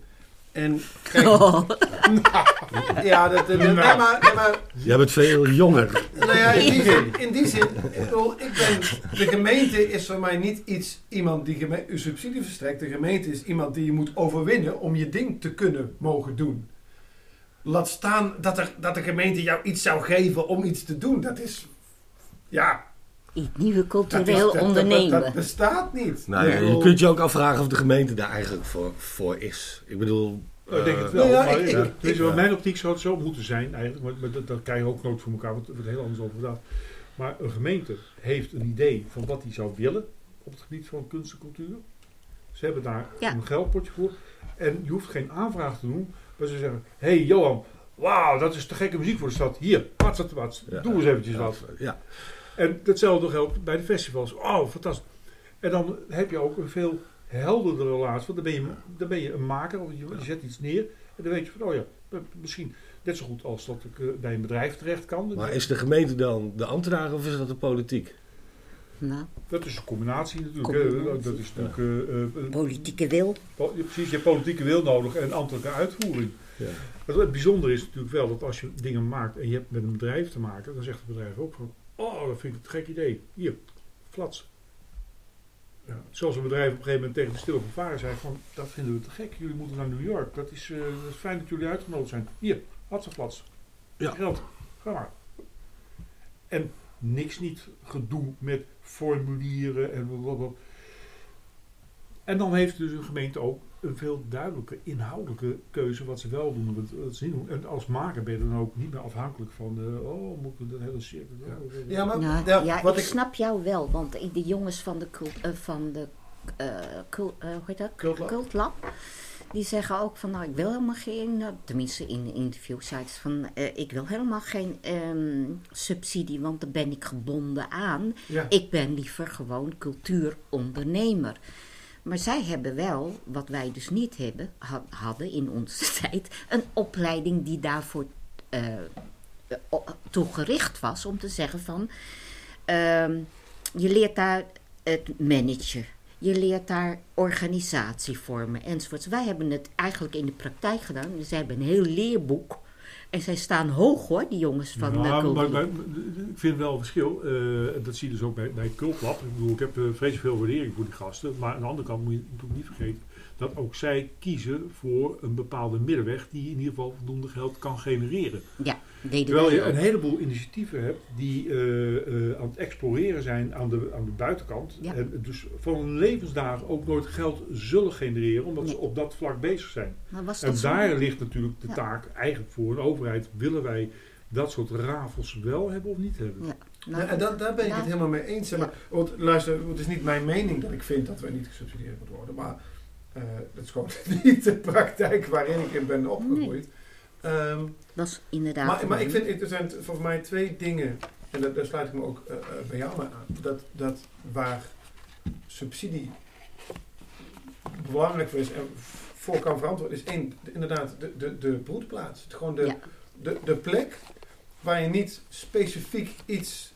En kijk... Oh. Nou, ja, dat... Uh, nou. nee, maar, nee, maar, jij bent veel jonger. Nou ja, in die zin... In die zin ik bedoel, ik ben, de gemeente is voor mij niet iets... Iemand die geme- uw subsidie verstrekt. De gemeente is iemand die je moet overwinnen... om je ding te kunnen mogen doen. Laat staan dat, er, dat de gemeente jou iets zou geven... om iets te doen. Dat is... Ja... Iets nieuwe cultureel dat is, ondernemen. Dat, dat, dat bestaat niet. Nou, nee, je kunt je ook afvragen of de gemeente daar eigenlijk voor, voor is. Ik bedoel... Uh, ik denk het wel. Ja, maar, ik, ja, ik, ik, ja. Mijn optiek zou het zo moeten zijn eigenlijk. Maar, maar dat, dat krijg je ook nooit voor elkaar. Want het wordt heel anders over dat. Maar een gemeente heeft een idee van wat hij zou willen. Op het gebied van kunst en cultuur. Ze hebben daar ja. een geldpotje voor. En je hoeft geen aanvraag te doen. Maar ze zeggen, hé hey Johan, wauw, dat is te gekke muziek voor de stad. Hier, wat, wat, ja, doe eens eventjes ja, wat. Ja. En datzelfde geldt bij de festivals. Oh, fantastisch. En dan heb je ook een veel helderdere relatie. Want dan ben je, dan ben je een maker, of je, je zet iets neer. En dan weet je van, oh ja, misschien net zo goed als dat ik bij een bedrijf terecht kan. Maar is de gemeente dan de ambtenaar of is dat de politiek? Nou. Dat is een combinatie natuurlijk. Combinatie. Dat is natuurlijk ja. uh, politieke wil. Po- ja, precies, je hebt politieke wil nodig en ambtelijke uitvoering. Ja. Wat het bijzondere is natuurlijk wel dat als je dingen maakt en je hebt met een bedrijf te maken, dan zegt het bedrijf ook van, oh, dat vind ik een gek idee. Hier, flats. Ja. Zoals een bedrijf op een gegeven moment tegen de stil gevaren zei van, dat vinden we te gek. Jullie moeten naar New York. Dat is, uh, dat is fijn dat jullie uitgenodigd zijn. Hier, flatsen, flats. Ja. Geld, ga maar. En niks niet gedoe met formulieren en blablabla. En dan heeft dus een gemeente ook een veel duidelijke inhoudelijke keuze wat ze wel doen en wat ze niet doen. En als maker ben je dan ook niet meer afhankelijk van uh, oh, moet ik dat hele shit. Ja, ja maar nou, ja, ja, wat ik, ik snap jou wel, want de jongens van de cult, uh, van de uh, cult, uh, hoe heet dat? Cultlab. Cultlab. Die zeggen ook van, nou, ik wil helemaal geen, tenminste in interviewsites van, uh, ik wil helemaal geen um, subsidie, want dan ben ik gebonden aan. Ja. Ik ben liever gewoon cultuurondernemer. Maar zij hebben wel, wat wij dus niet hebben, ha- hadden in onze tijd, een opleiding die daarvoor uh, toegericht was om te zeggen van, uh, je leert daar het managen. Je leert daar organisatie vormen enzovoorts. Wij hebben het eigenlijk in de praktijk gedaan. Ze hebben een heel leerboek. En zij staan hoog hoor, die jongens van nou, de Cultlab. Maar, maar, ik vind wel een verschil. Uh, dat zie je dus ook bij, bij Cultlab. Ik bedoel, ik heb uh, vreselijk veel waardering voor die gasten. Maar aan de andere kant moet je natuurlijk niet vergeten dat ook zij kiezen voor een bepaalde middenweg die in ieder geval voldoende geld kan genereren. Ja, deden terwijl je ook een heleboel initiatieven hebt die uh, uh, aan het exploreren zijn aan de, aan de buitenkant. Ja. En dus van hun levensdagen ook nooit geld zullen genereren, omdat nee. ze op dat vlak bezig zijn. Maar was dat en daar zo? Ligt natuurlijk de ja. taak eigenlijk voor een overheid. Willen wij dat soort rafels wel hebben of niet hebben? Ja. Nou, ja, en dat, daar ben ik ja. het helemaal mee eens. Ja. Maar, want, luister, het is niet mijn mening dat ik vind dat wij niet gesubsidieerd moeten worden, maar Uh, dat is gewoon niet de praktijk waarin ik in ben opgegroeid. Nee. Um, dat is inderdaad. Maar, maar ik vind interessant, volgens mij twee dingen, en dat, daar sluit ik me ook uh, bij jou maar aan, dat, dat waar subsidie belangrijk voor is en voor kan verantwoorden, is één, inderdaad de, de, de broedplaats. Gewoon de, ja. de, de plek waar je niet specifiek iets,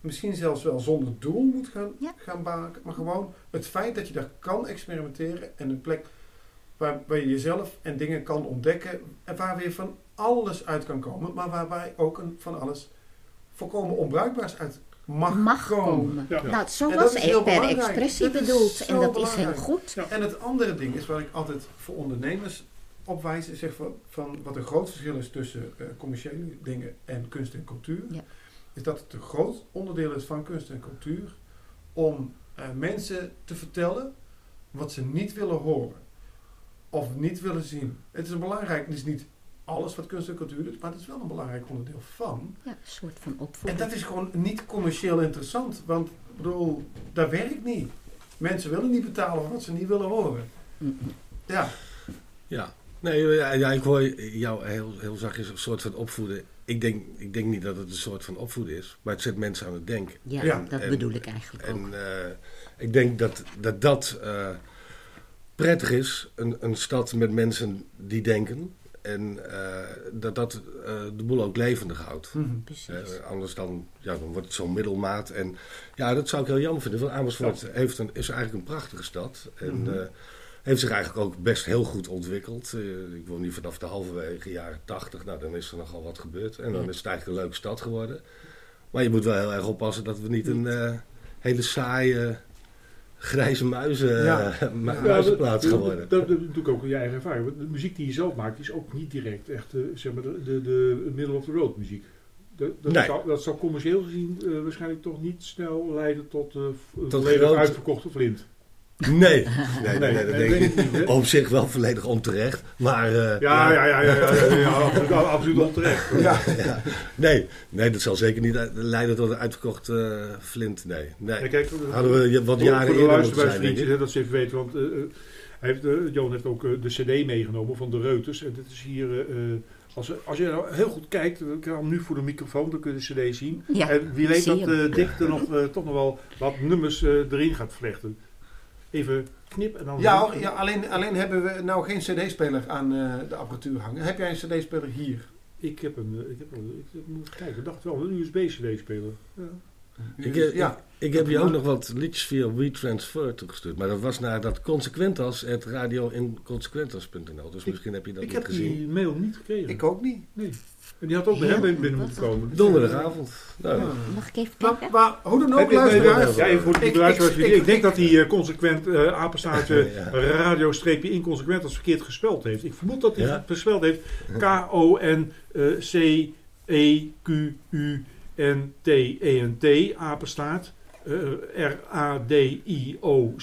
misschien zelfs wel zonder doel moet gaan, ja. gaan maken. Maar gewoon het feit dat je daar kan experimenteren. En een plek waar, waar je jezelf en dingen kan ontdekken. En waar weer van alles uit kan komen. Maar waarbij ook een, van alles volkomen onbruikbaars uit mag, mag komen. komen. Ja. Nou, zo en was het per expressie bedoeld. En dat belangrijk. Is heel goed. Ja. En het andere ding is wat ik altijd voor ondernemers opwijs. Is zeg van, van wat een groot verschil is tussen uh, commerciële dingen en kunst en cultuur. Ja. Is dat het een groot onderdeel is van kunst en cultuur om uh, mensen te vertellen wat ze niet willen horen of niet willen zien. Het is belangrijk, het is niet alles wat kunst en cultuur is, maar het is wel een belangrijk onderdeel van. Ja, een soort van opvoeding. En dat is gewoon niet commercieel interessant, want ik bedoel, dat werkt niet. Mensen willen niet betalen wat ze niet willen horen. Mm-mm. Ja. Ja. Nee, ja, ik hoor jou heel, heel zachtjes een soort van opvoeden. Ik denk, ik denk niet dat het een soort van opvoeden is, maar het zet mensen aan het denken. Ja, ja. dat en, bedoel ik eigenlijk en, ook. En uh, ik denk dat dat, dat uh, prettig is, een, een stad met mensen die denken. En uh, dat dat uh, de boel ook levendig houdt. Mm-hmm, uh, anders dan, ja, dan wordt het zo'n middelmaat. En ja, dat zou ik heel jammer vinden. Want Amersfoort ja. heeft een, is eigenlijk een prachtige stad. En, mm-hmm. uh, heeft zich eigenlijk ook best heel goed ontwikkeld. Uh, ik woon nu vanaf de halverwege jaren tachtig. Nou, dan is er nogal wat gebeurd. En dan is het eigenlijk een leuke stad geworden. Maar je moet wel heel erg oppassen dat we niet een uh, hele saaie grijze muizen, ja. mu- muizenplaats ja, dat, geworden. Dat, dat, dat doe ik ook in je eigen ervaring. Want de muziek die je zelf maakt is ook niet direct echt uh, zeg maar de, de, de middle of the road muziek. Dat, dat, nee. zou, dat zou commercieel gezien uh, waarschijnlijk toch niet snel leiden tot uh, volledig uitverkochte Flint. Nee, nee, nee, nee, dat denk ik niet. Op zich wel volledig onterecht, maar... Uh, ja, ja, ja, ja, ja, ja, ja, absoluut, absoluut onterecht. Ja. Ja. Nee, nee, dat zal zeker niet leiden tot een uitverkocht uh, Flint, nee. nee. Ja, kijk, hadden we wat jaren eerder moeten zijn. Voor de luisteraarsvriendjes, dat ze even weten, want uh, hij heeft, uh, Johan heeft ook uh, de cd meegenomen van de Reuters. En dit is hier... Uh, Als, als je nou heel goed kijkt, ik kan hem nu voor de microfoon, dan kun je de cd zien. Ja, en wie weet dat uh, Dick er nog, uh, toch nog wel wat nummers uh, erin gaat vlechten. Even knip en dan... Ja, ja alleen, alleen hebben we nou geen cd-speler aan uh, de apparatuur hangen. Heb jij een cd-speler hier? Ik heb hem, ik heb hem, ik, ik moet kijken, ik dacht wel een U S B-cd-speler. Ja. Ik, ik, ja, ik heb je ook nog wat liedjes via WeTransfer toegestuurd. Maar dat was naar dat Consequentas, het Radio Inconsequentas punt n l. Dus ik, misschien heb je dat niet gezien. Ik heb die mail niet gekregen. Ik ook niet. Nee. En die had ook bij hem binnen moeten komen. Donderdagavond. Nou, ja. Mag ik even kijken? Maar, maar hoe dan ook, luisteraars. Ja, even ik, ik, ik, ik denk dat hij uh, consequent uh, apenstaartje ja. radio-inconsequentas verkeerd gespeld heeft. Ik vermoed dat hij ja. het gespeld heeft. K O N C E Q U en T E N T, apenstaat, uh, R A D I O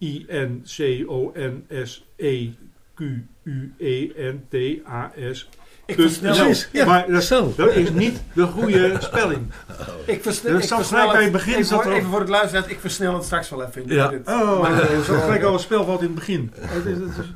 I N C O N S E Q U E N T A S. Ik versnel het. Ja, maar dat, dat is niet de goede spelling. Oh. Ik versnel, dus ik versnel bij het. Begin even, voor, even voor het luisteren, ik versnel het straks wel even. Ja. Dit. Oh, maar dat is gelijk al een spelfout in het begin. Dat is, dat is,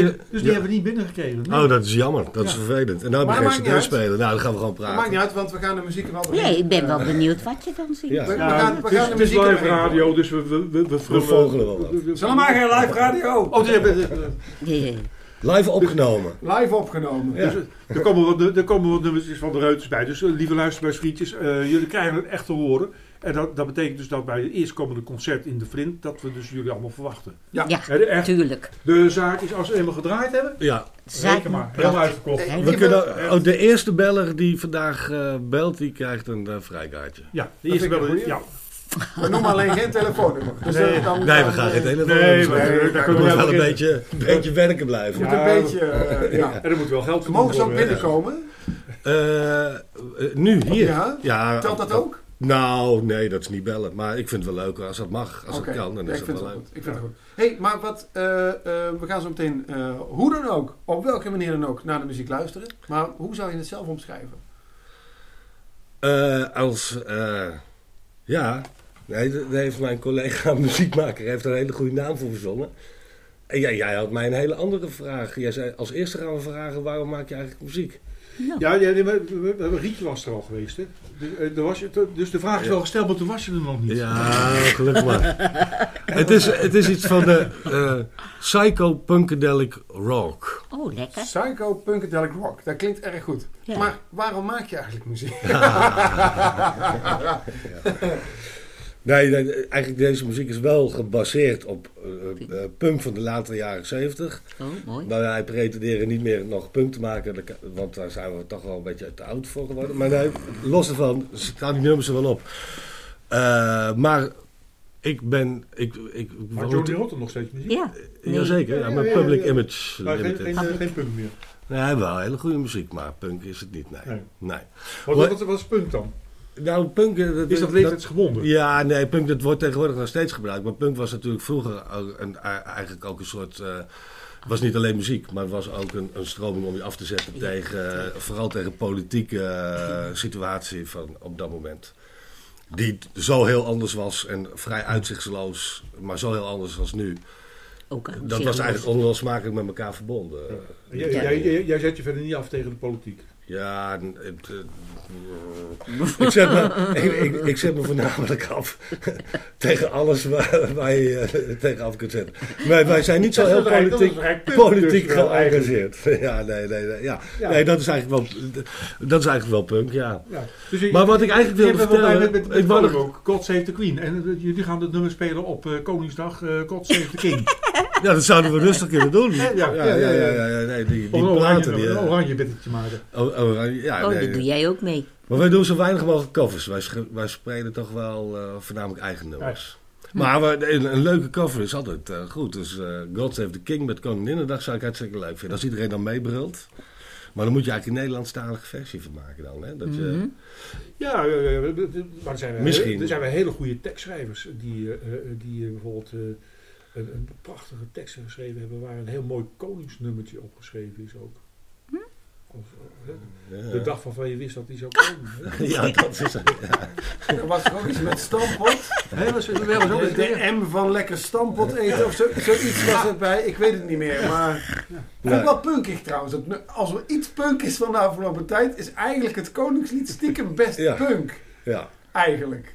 Je, dus die ja. hebben we niet binnengekregen. Nee. Oh, dat is jammer. Dat is ja. vervelend. En nou heb je geen cd-speler. Nou, dan gaan we gewoon praten. Maakt niet uit, want we gaan de muziek wel... Nee, ik ben wel uh, benieuwd wat je dan ziet. Ja. We, we ja, gaan, we het, gaan is, de muziek het is live radio, in. Dus we... We, we, we, we vogelen wel wat. Zal maar geen live radio? Oh, nee, nee, nee. Live opgenomen. Live opgenomen. Ja. Dus, er komen wat, er komen wat nummers van de Reuters bij. Dus uh, lieve luisteraarsvriendjes, uh, jullie krijgen het echt te horen. En dat, dat betekent dus dat bij het eerstkomende concert in de Flint... dat we dus jullie allemaal verwachten. Ja, ja echt, tuurlijk. De zaak is als we eenmaal gedraaid hebben... Ja. Zeker maar. Heel uitverkocht. We we kunnen, oh, de eerste beller die vandaag uh, belt, die krijgt een uh, vrijkaartje. Ja, de dat eerste beller. Ja. We noemen alleen geen telefoonnummer. Dus nee. Dan nee, dan we gaan geen telefoonnummer. Nee, nee, nee, nee, daar kunnen we wel een in. beetje, een beetje werken blijven. Ja, moet een beetje, uh, ja. En er moet wel geld voor mogen ze ook binnenkomen? Nu, hier. Telt dat ook? Nou, nee, dat is niet bellen. Maar ik vind het wel leuk als dat mag. Als okay. het kan, dan ja, is dat wel leuk. Goed. Ik vind ja. het goed. Hé, hey, maar wat... Uh, uh, we gaan zo meteen, uh, hoe dan ook, op welke manier dan ook, naar de muziek luisteren. Maar hoe zou je het zelf omschrijven? Uh, als... Uh, ja, nee, daar heeft mijn collega muziekmaker heeft er een hele goede naam voor verzonnen. En jij, jij had mij een hele andere vraag. Jij zei, als eerste gaan we vragen, waarom maak je eigenlijk muziek? Ja, ja, ja maar, Riekje was er al geweest, hè? De, de was je, dus de vraag is wel gesteld, maar toen was je er nog niet. Ja, gelukkig maar. het, is, het is iets van de uh, psycho-punkadelic rock. Oh, lekker. Psycho-punkadelic rock, dat klinkt erg goed. Ja. Maar waarom maak je eigenlijk muziek? ja. nee, nee, eigenlijk deze muziek is wel gebaseerd op uh, uh, punk van de late jaren zeventig. Oh, mooi. Maar wij pretenderen niet meer nog punk te maken, want daar zijn we toch wel een beetje te oud voor geworden. Maar nee, los daarvan staan die nummers er wel op. Uh, maar ik ben... Ik, ik, maar Johnny Rotten nog steeds muziek? Ja. Nee. Jazeker, ja, maar Public ja, ja, ja. Image. Maar geen, geen, geen punk meer? Nee, hij wel hele goede muziek, maar punk is het niet, nee. nee. nee. Wat, wat, wat is punk dan? Nou, punk... Dat, is dat leeftijdsgebonden? Ja, nee, punk dat wordt tegenwoordig nog steeds gebruikt. Maar punk was natuurlijk vroeger ook een, eigenlijk ook een soort... Het uh, was niet alleen muziek, maar het was ook een, een stroming om je af te zetten tegen... Vooral tegen politieke uh, situatie van op dat moment. Die zo heel anders was en vrij uitzichtsloos, maar zo heel anders als nu. Ook, dat was eigenlijk onlosmakelijk met elkaar verbonden. Ja. Jij, jij, jij, jij zet je verder niet af tegen de politiek? Ja, het, uh, ik, zet me, ik, ik, ik zet me voornamelijk af tegen alles waar, waar je uh, tegen af kunt zetten. Wij, wij zijn niet zo heel politiek, politiek dus geëngageerd. Ja, nee, nee, nee, ja. Ja. nee, dat is eigenlijk wel, dat is eigenlijk wel punk, ja. ja. Dus je, maar wat ik eigenlijk wilde vertellen... Met, met, met ik wou ook, God Save the Queen. En uh, jullie gaan het nummer spelen op uh, Koningsdag, uh, God Save the King. Ja, dat zouden we rustig kunnen doen. Ja, ja, ja, ja, ja, ja nee, die, die oranje, platen. Die, uh, oranje bittertje maken. Oh, oranje, ja, oh nee, dat doe jij ook mee. Maar wij doen zo weinig mogelijk covers. Wij, wij spelen toch wel uh, voornamelijk eigen nummers. Ja. Maar we, een, een leuke cover is altijd uh, goed. Dus uh, God Save the King met Koninginnedag zou ik hartstikke leuk vinden. Als iedereen dan meebrult. Maar dan moet je eigenlijk een Nederlandstalige versie van maken dan. Hè? Dat mm-hmm. je... Ja, maar er zijn, we, er zijn we hele goede tekstschrijvers die, uh, die bijvoorbeeld... Uh, Een, een prachtige tekst geschreven hebben waar een heel mooi koningsnummertje opgeschreven is ook. Hm? Of, uh, ja. De dag waarvan je wist dat die zou komen. Hè? Ja, dat is het. Ja. Er was er ook iets met stampot. He, was, er was ook de, de M van lekker stampot eten of zo, zoiets was erbij. Ik weet het niet meer. Maar ja. Vind ik wel punkig trouwens. Als er iets punk is van de afgelopen tijd, is eigenlijk het koningslied stiekem best ja. punk. Ja. Eigenlijk.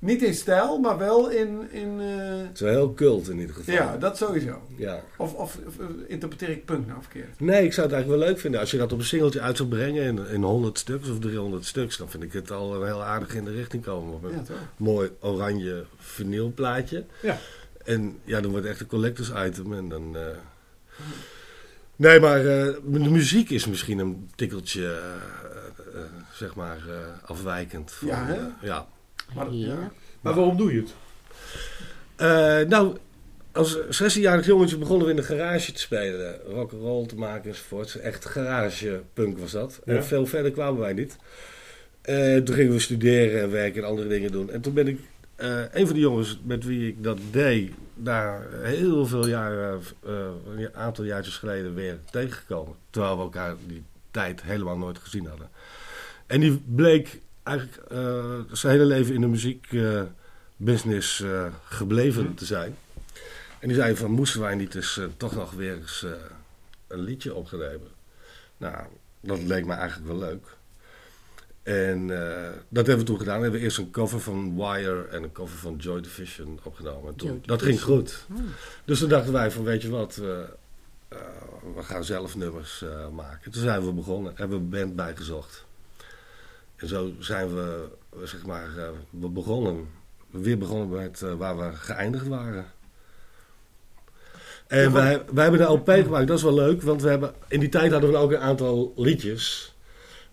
Niet in stijl, maar wel in... in uh... Het is wel heel cult in ieder geval. Ja, dat sowieso. Ja. Of, of, of interpreteer ik punk nou verkeerd? Nee, ik zou het eigenlijk wel leuk vinden. Als je dat op een singeltje uit zou brengen in, in honderd stuks of driehonderd stuks... dan vind ik het al heel aardig in de richting komen. Op een ja, mooi oranje vinylplaatje. Ja. En ja, dan wordt het echt een collectors item en dan... Uh... Nee, maar uh, de muziek is misschien een tikkeltje, uh, uh, zeg maar, uh, afwijkend. Van, ja, hè? Uh, ja. Maar, ja. Ja. Maar waarom doe je het? Uh, nou, als zestienjarig jongetje begonnen we in de garage te spelen. Rock'n'roll te maken enzovoort. Echt garagepunk was dat. Ja. En veel verder kwamen wij niet. Uh, toen gingen we studeren en werken en andere dingen doen. En toen ben ik, uh, een van de jongens met wie ik dat deed, daar heel veel jaren, uh, een aantal jaartjes geleden weer tegengekomen. Terwijl we elkaar die tijd helemaal nooit gezien hadden. En die bleek... eigenlijk uh, zijn hele leven in de muziekbusiness uh, uh, gebleven mm. te zijn. En die zei van, moesten wij niet eens uh, toch nog weer eens uh, een liedje opnemen? Nou, dat leek me eigenlijk wel leuk. En uh, dat hebben we toen gedaan. We hebben eerst een cover van Wire en een cover van Joy Division opgenomen. En toen, dat ging goed. Mm. Dus toen dachten wij van, weet je wat, uh, uh, we gaan zelf nummers uh, maken. Toen zijn we begonnen, hebben we een band bijgezocht. En zo zijn we, zeg maar, we begonnen, weer begonnen met uh, waar we geëindigd waren. En ja, wij, wij hebben een L P gemaakt, dat is wel leuk, want we hebben, in die tijd hadden we ook een aantal liedjes,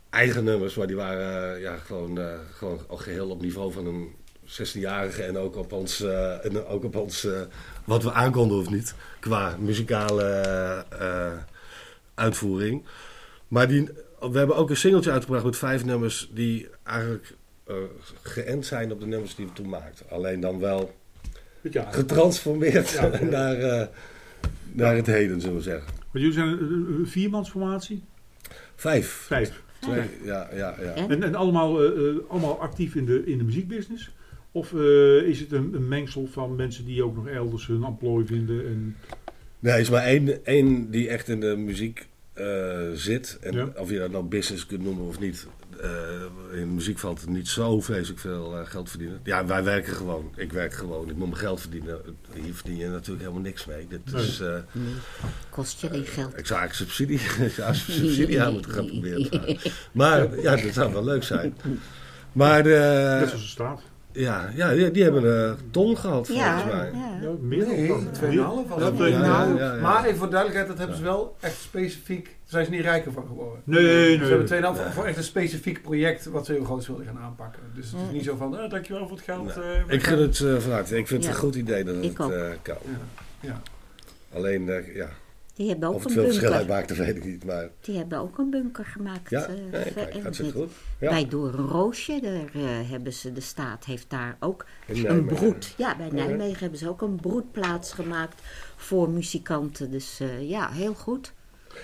eigen nummers, maar die waren uh, ja, gewoon, uh, gewoon al geheel op niveau van een zestienjarige en ook op ons, uh, en ook op ons uh, wat we aankonden of niet, qua muzikale uh, uitvoering. Maar die... We hebben ook een singeltje uitgebracht met vijf nummers die eigenlijk uh, geënt zijn op de nummers die we toen maakten. Alleen dan wel ja, getransformeerd ja, ja. naar, uh, naar het heden, zullen we zeggen. Maar jullie zijn een viermansformatie? Vijf. Vijf. Twee, okay. ja, ja, ja. En, en allemaal, uh, allemaal actief in de, in de muziekbusiness? Of uh, is het een, een mengsel van mensen die ook nog elders hun emplooi vinden? En... Nee, er is maar één, één die echt in de muziek... Uh, zit. En ja. Of je dat nou business kunt noemen of niet. Uh, in muziek valt het niet zo vreselijk veel uh, geld verdienen. Ja, wij werken gewoon. Ik werk gewoon. Ik moet mijn geld verdienen. Hier verdien je natuurlijk helemaal niks mee. Dit nee. is, uh, nee. Kost je geen geld. Uh, ik zou eigenlijk subsidie, ik zou subsidie aan moeten gaan proberen. Maar, maar ja, dat zou wel leuk zijn. Maar... Uh, dat is een staat. Ja, ja die, die hebben een ton gehad volgens ja, mij. Ja. Ja, meer nee, dan tweeënhalf. Ja, ja, ja, ja. Maar even voor duidelijkheid, dat hebben ja. ze wel echt specifiek... Daar zijn ze niet rijker van geworden. Nee, nee, nee. Ze hebben tweeënhalf ja. voor echt een specifiek project wat ze heel groot wilden gaan aanpakken. Dus het is niet zo van, oh, dankjewel voor het geld. Nee. Uh, ik gun het uh, van harte. Ik vind ja. het een goed idee dat ik het uh, kan. Ja. Ja. Alleen, uh, ja... Die hebben ook of het veel verschil uitmaakt, dat weet ik niet. Maar... Die hebben ook een bunker gemaakt. Ja, uh, nee, kijk, gaat het goed. Ja. Bij Door een Roosje, daar, uh, hebben ze, de staat heeft daar ook een broed. Ja, bij Nijmegen nee. hebben ze ook een broedplaats gemaakt voor muzikanten. Dus uh, ja, heel goed.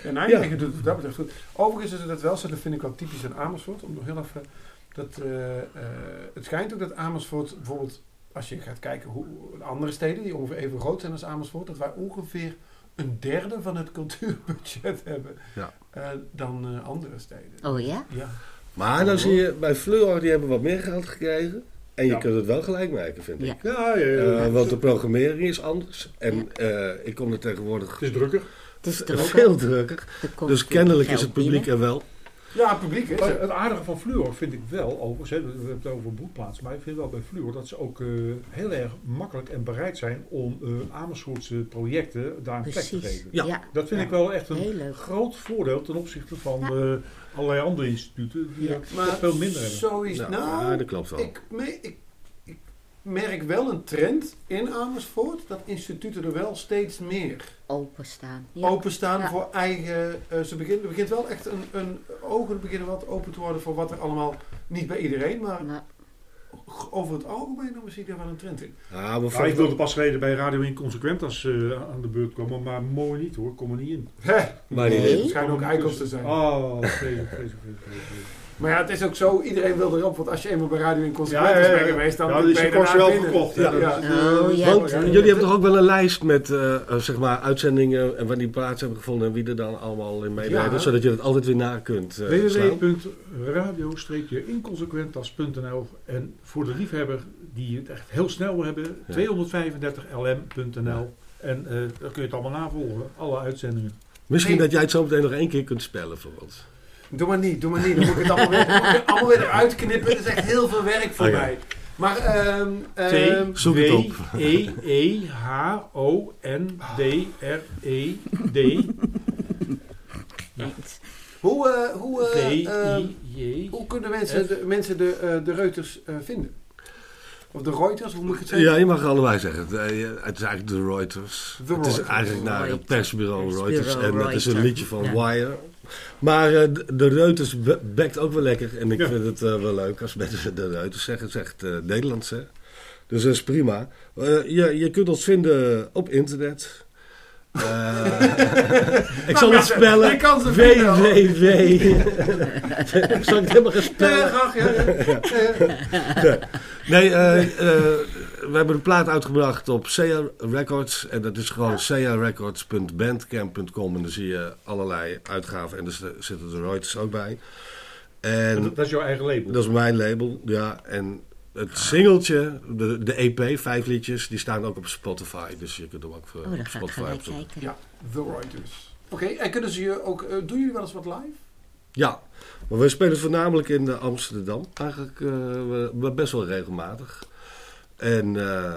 Ja, Nijmegen ja. doet het dat betreft goed. Overigens is het dat wel zo, dat vind ik wel typisch in Amersfoort. Om nog heel even, dat, uh, uh, het schijnt ook dat Amersfoort bijvoorbeeld, als je gaat kijken hoe andere steden die ongeveer even groot zijn als Amersfoort, dat wij ongeveer... een derde van het cultuurbudget hebben ja. uh, dan uh, andere steden. Oh ja? ja. Maar dan zie je, bij Fleur, die hebben wat meer geld gekregen. En je ja. kunt het wel gelijk maken, vind ja. ik. Ja, ja, ja, ja. Uh, want de programmering is anders. En uh, ik kom er tegenwoordig... Het is drukker. Het is drukker. Veel drukker. Dus kennelijk is het publiek er wel. Ja, het publiek is het. Het aardige van Fleur vind ik wel, overigens, we hebben het over broedplaats, maar ik vind wel bij Fleur dat ze ook uh, heel erg makkelijk en bereid zijn om uh, Amersfoortse projecten daar een Precies. plek te geven. Ja. Ja. Dat vind ja. ik wel echt een groot voordeel ten opzichte van ja. uh, allerlei andere instituten die ja. dat maar veel minder hebben. Zo is nou, nou, dat klopt wel. Ik, me, ik, ik merk wel een trend in Amersfoort dat instituten er wel steeds meer openstaan. Ja. Openstaan ja. voor eigen. Uh, ze begint, er begint wel echt een, een ogen beginnen wat open te worden voor wat er allemaal, niet bij iedereen, maar nou. over het algemeen dan zie ik daar wel een trend in. Ja, we nou, ik wilde pas geleden bij Radio Inconsequentas uh, aan de beurt komen, maar mooi niet hoor, kom er niet in. Hè? Maar die nee. schijnen ook eikels te zijn. Oh, vreselijk, vreselijk, vreselijk. Maar ja, het is ook zo, iedereen wil erop, want als je eenmaal bij Radio Inconsequentas ja, ja, ja. bent geweest, dan, ja, dan is je kost wel verkocht. Ja. Ja. Ja. Oh, ja. Want ja, ja, ja. jullie hebben toch ook wel een lijst met uh, zeg maar, uitzendingen en waar die plaats hebben gevonden en wie er dan allemaal in meewerken, ja. zodat je dat altijd weer na kunt uh, slaan. w w w punt radio inconsequentas punt n l en voor de liefhebber die het echt heel snel wil hebben, ja. twee drie vijf l m punt n l ja. en uh, daar kun je het allemaal navolgen, alle uitzendingen. Misschien nee. dat jij het zo meteen nog één keer kunt spellen voor ons. Doe maar niet, doe maar niet. Dan moet ik het allemaal weer, dan moet ik het allemaal weer eruit knippen. Het is echt heel veel werk voor okay. mij. Maar um, um, T W E E H O N D R E D ja. Hoe, uh, hoe, uh, um, hoe kunnen mensen de, mensen de, uh, de Reuters uh, vinden? Of de Reuters, hoe moet ik het zeggen? Ja, je mag het allebei zeggen. Het is eigenlijk de Reuters. De Reuters. Het is eigenlijk naar het persbureau Reuters. En dat is een liedje van ja. Wire. Maar uh, de Reuters bekt ook wel lekker. En ik ja. vind het uh, wel leuk als mensen de Reuters zeggen. Het is echt uh, Nederlands, hè. Dus dat is prima. Uh, je, je kunt ons vinden op internet. Uh, ik zal het spellen. W W W. Ik zal het helemaal gaan spellen. Nee, uh, uh, we hebben een plaat uitgebracht op Sea Records. En dat is gewoon sea records punt bandcamp punt com. En daar zie je allerlei uitgaven. En daar zitten de Reuters ook bij. En dat, dat is jouw eigen label? Dat is mijn label, ja. En het singeltje, de, de E P, vijf liedjes, die staan ook op Spotify. Dus je kunt hem ook voor oh, op Spotify opzoeken. Ja, The Reuters. Oké, okay, en kunnen ze je ook, uh, doen jullie wel eens wat live? Ja, maar we spelen voornamelijk in uh, Amsterdam. Eigenlijk uh, best wel regelmatig. En, uh,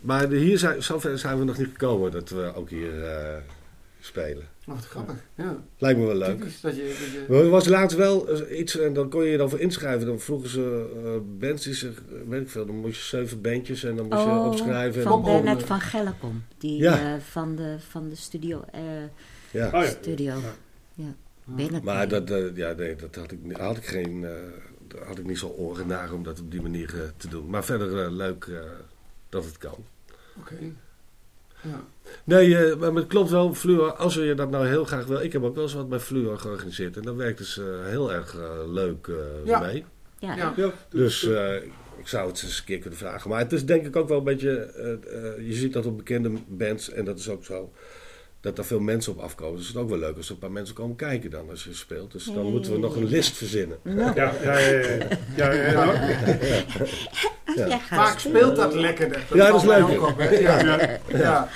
maar hier zijn, zover zijn we nog niet gekomen dat we ook hier uh, spelen. Wat grappig, ja. Lijkt me wel leuk. Typisch, dat je, dat je... Er was laatst wel iets, en dan kon je je dan voor inschrijven. Dan vroegen ze uh, bands die zich, weet ik veel, dan moest je zeven bandjes en dan moest oh, je opschrijven. Van Bernard van Gellekom, die ja. uh, van, de, van de studio. Uh, ja. Oh, ja. studio. Ja. Ja. Ja. Maar dat, uh, ja, nee, dat had ik, had ik geen, uh, had ik niet zo oren naar om dat op die manier uh, te doen. Maar verder uh, leuk uh, dat het kan. Oké. Okay. Ja. Nee, maar het klopt wel, Fleur, als je dat nou heel graag wil. Ik heb ook wel eens wat bij Fleur georganiseerd. En daar werkte ze heel erg leuk uh, ja. mee. Ja. Ja. Ja. Dus uh, ik zou het eens een keer kunnen vragen. Maar het is denk ik ook wel een beetje... Uh, uh, je ziet dat op bekende bands, en dat is ook zo, dat daar veel mensen op afkomen. Dus het is ook wel leuk als er een paar mensen komen kijken dan als je speelt. Dus dan moeten we nog een list verzinnen. Ja, ja, ja. ja, ja, ja, ja. Ja. Ja. Vaak speelt dat lekkerder. Dat ja, dat is leuk. Op, ja. Ja. Ja. Ja.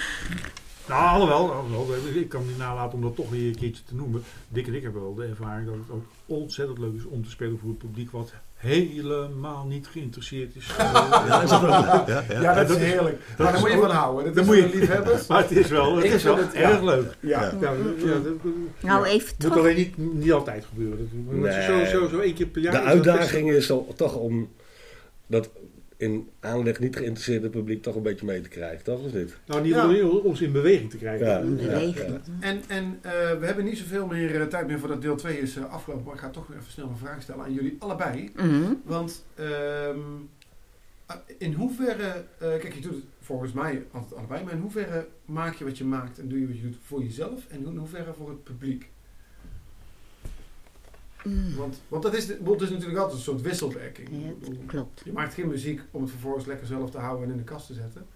Nou, alhoewel, alhoewel, ik kan niet nalaten om dat toch weer een keertje te noemen. Dick en ik hebben wel de ervaring dat het ook ontzettend leuk is om te spelen voor het publiek wat helemaal niet geïnteresseerd is. Ja, is dat ook leuk? Ja, ja. ja dat, dat is heerlijk. Is, maar daar moet je van houden. Dat dan moet je liefhebbers. Maar het is wel, het is wel het, erg ja. leuk. Ja. Ja. Ja. Ja. Ja. Nou, even het moet toch alleen niet, niet altijd gebeuren. Dat nee. zo, zo, zo één keer per jaar. De uitdaging is, best... is toch om dat in aanleg niet geïnteresseerde publiek toch een beetje mee te krijgen, toch? Of niet? Nou, niet ja. om ons in beweging te krijgen. Ja. In beweging. Ja. En, en uh, we hebben niet zoveel meer uh, tijd meer voordat deel twee is uh, afgelopen, maar ik ga toch weer even snel een vraag stellen aan jullie allebei. Mm-hmm. Want um, in hoeverre, uh, kijk, je doet het volgens mij altijd allebei, maar in hoeverre maak je wat je maakt en doe je wat je doet voor jezelf en in hoeverre voor het publiek? Mm. Want, want dat is, dat is natuurlijk altijd een soort wisselwerking. Ja, klopt. Je maakt geen muziek om het vervolgens lekker zelf te houden en in de kast te zetten.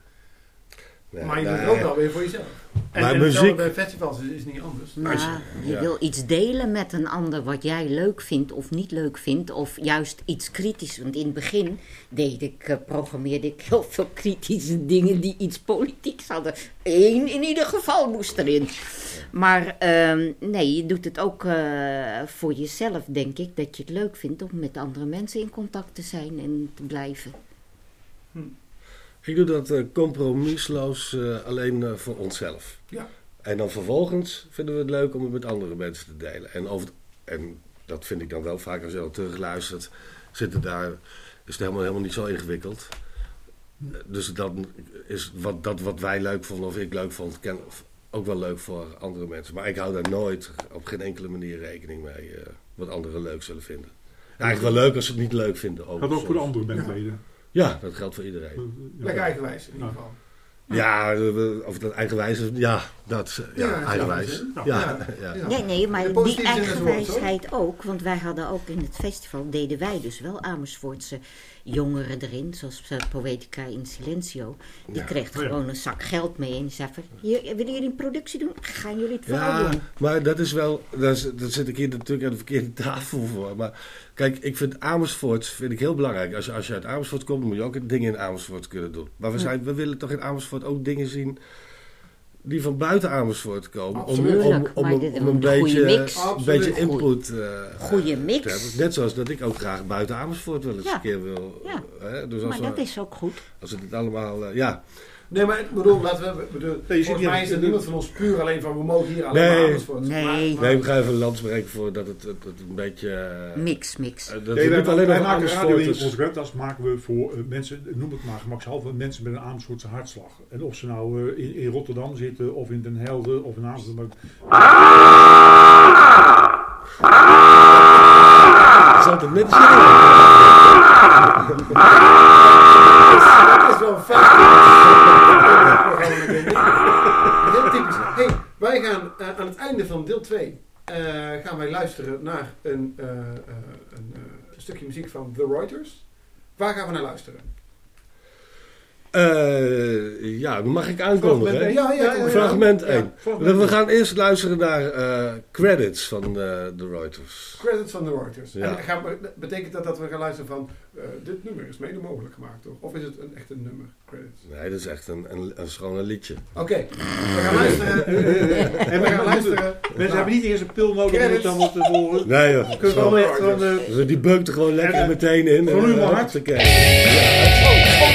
Nee, maar je nou, doet het ook wel weer voor jezelf. En, en muziek... bij festivals is, is niet anders. Maar je ja. wil iets delen met een ander wat jij leuk vindt of niet leuk vindt. Of juist iets kritisch. Want in het begin deed ik, uh, programmeerde ik heel veel kritische dingen die iets politieks hadden. Eén in ieder geval moest erin. Maar uh, nee, je doet het ook uh, voor jezelf, denk ik. Dat je het leuk vindt om met andere mensen in contact te zijn en te blijven. Hm. Ik doe dat uh, compromisloos uh, alleen uh, voor onszelf. Ja. En dan vervolgens vinden we het leuk om het met andere mensen te delen. En, over, en dat vind ik dan wel vaak als je al terugluistert. Zitten daar, is het helemaal, helemaal niet zo ingewikkeld. Dus dan is wat, dat wat wij leuk vonden of ik leuk vond, ken, ook wel leuk voor andere mensen. Maar ik hou daar nooit op geen enkele manier rekening mee uh, wat anderen leuk zullen vinden. Ja, eigenlijk wel leuk als ze het niet leuk vinden. Dat geldt ook voor de andere bandleden. Ja. ja, dat geldt voor iedereen. Lekker eigenwijs in ieder geval. Ja, of dat eigenwijs is, ja, dat ja, ja, eigenwijs. Ja, ja. Ja. Ja. Nee, nee, maar die eigenwijsheid ook, want wij hadden ook in het festival, deden wij dus wel Amersfoortse jongeren erin, zoals Poetica in Silencio. Die ja. kreeg oh, ja. gewoon een zak geld mee en die zei van, hier, willen jullie een productie doen? Gaan jullie het vooral ja, doen? Maar dat is wel, daar zit ik hier natuurlijk aan de verkeerde tafel voor, maar kijk, ik vind Amersfoort vind ik heel belangrijk. Als je, als je uit Amersfoort komt, moet je ook dingen in Amersfoort kunnen doen. Maar we, zijn, we willen toch in Amersfoort ook dingen zien die van buiten Amersfoort komen. Absoluut. Om, om, om, om, om een beetje, een beetje input uh, Goeie mix. te hebben. Net zoals dat ik ook graag buiten Amersfoort wel eens ja. een keer wil. Ja. Hè? Dus als maar we, dat is ook goed. Als het allemaal... Uh, ja. Nee, maar ik bedoel, laten we, bedoel nee, volgens mij is er niemand van ons puur alleen van, we mogen hier allemaal nee, Amersfoort. Nee, maar, maar, nee, we gaan even een lans breken voor dat het, het, het een beetje... Uh, mix, mix. Uh, dat nee, wij, alleen wij maken Radio Inconsequentas, maken we voor uh, mensen, noem het maar gemakshalve, mensen met een Amersfoortse hartslag. En of ze nou uh, in, in Rotterdam zitten, of in Den Helder, of in Amsterdam. Dat is altijd net dat is wel een feit. Heel typisch. Hey, wij gaan uh, aan het einde van deel twee uh, gaan wij luisteren naar een, uh, uh, een uh, stukje muziek van The Reuters. Waar gaan we naar luisteren? Uh, ja, mag ik aankondigen? Fragment, ja, ja, ja, ja, fragment één. Ja, fragment. We gaan eerst luisteren naar uh, credits van de, de Reuters. Credits van de Reuters. Ja. En gaan we, betekent dat dat we gaan luisteren van uh, dit nummer is mede mogelijk gemaakt, toch? Of is het een, echt een nummer? Credits? Nee, dat is echt een, een, een schone liedje. Oké, okay. We gaan luisteren. En we gaan luisteren. Mensen hebben niet eerst een pil nodig om dan wat te horen. Nee, joh. Kunnen we wel echt van, uh, dus die beukt er gewoon lekker en, meteen in. Voor nu maar hard te kijken. Ja. No, no, no.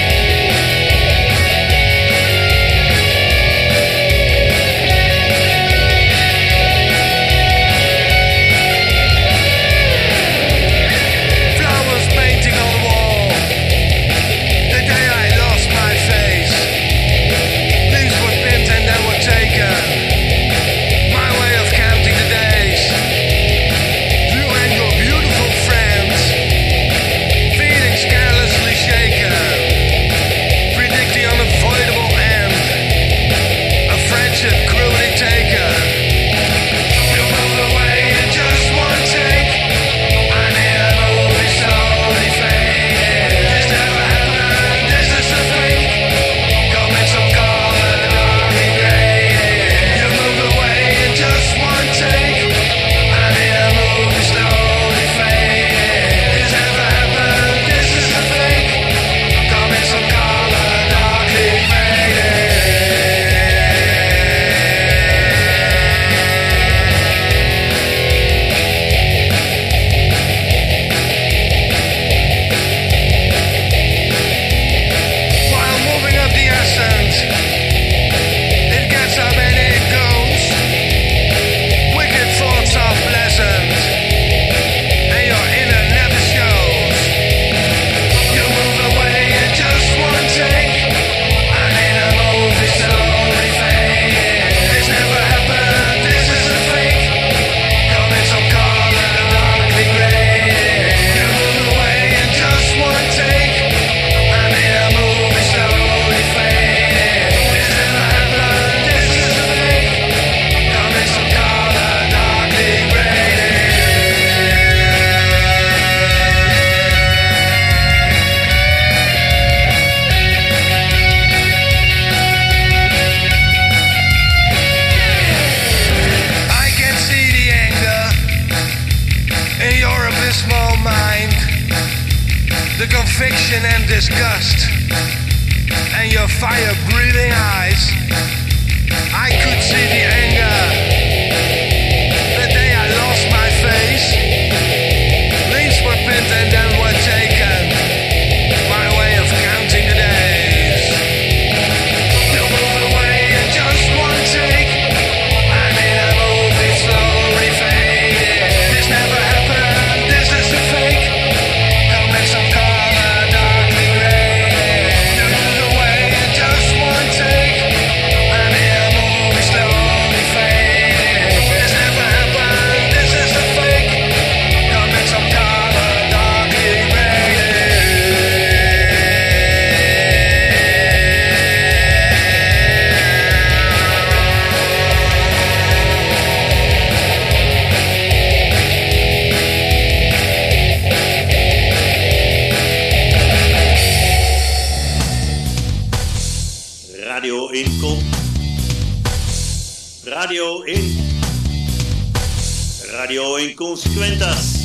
Radio Inconsequentas.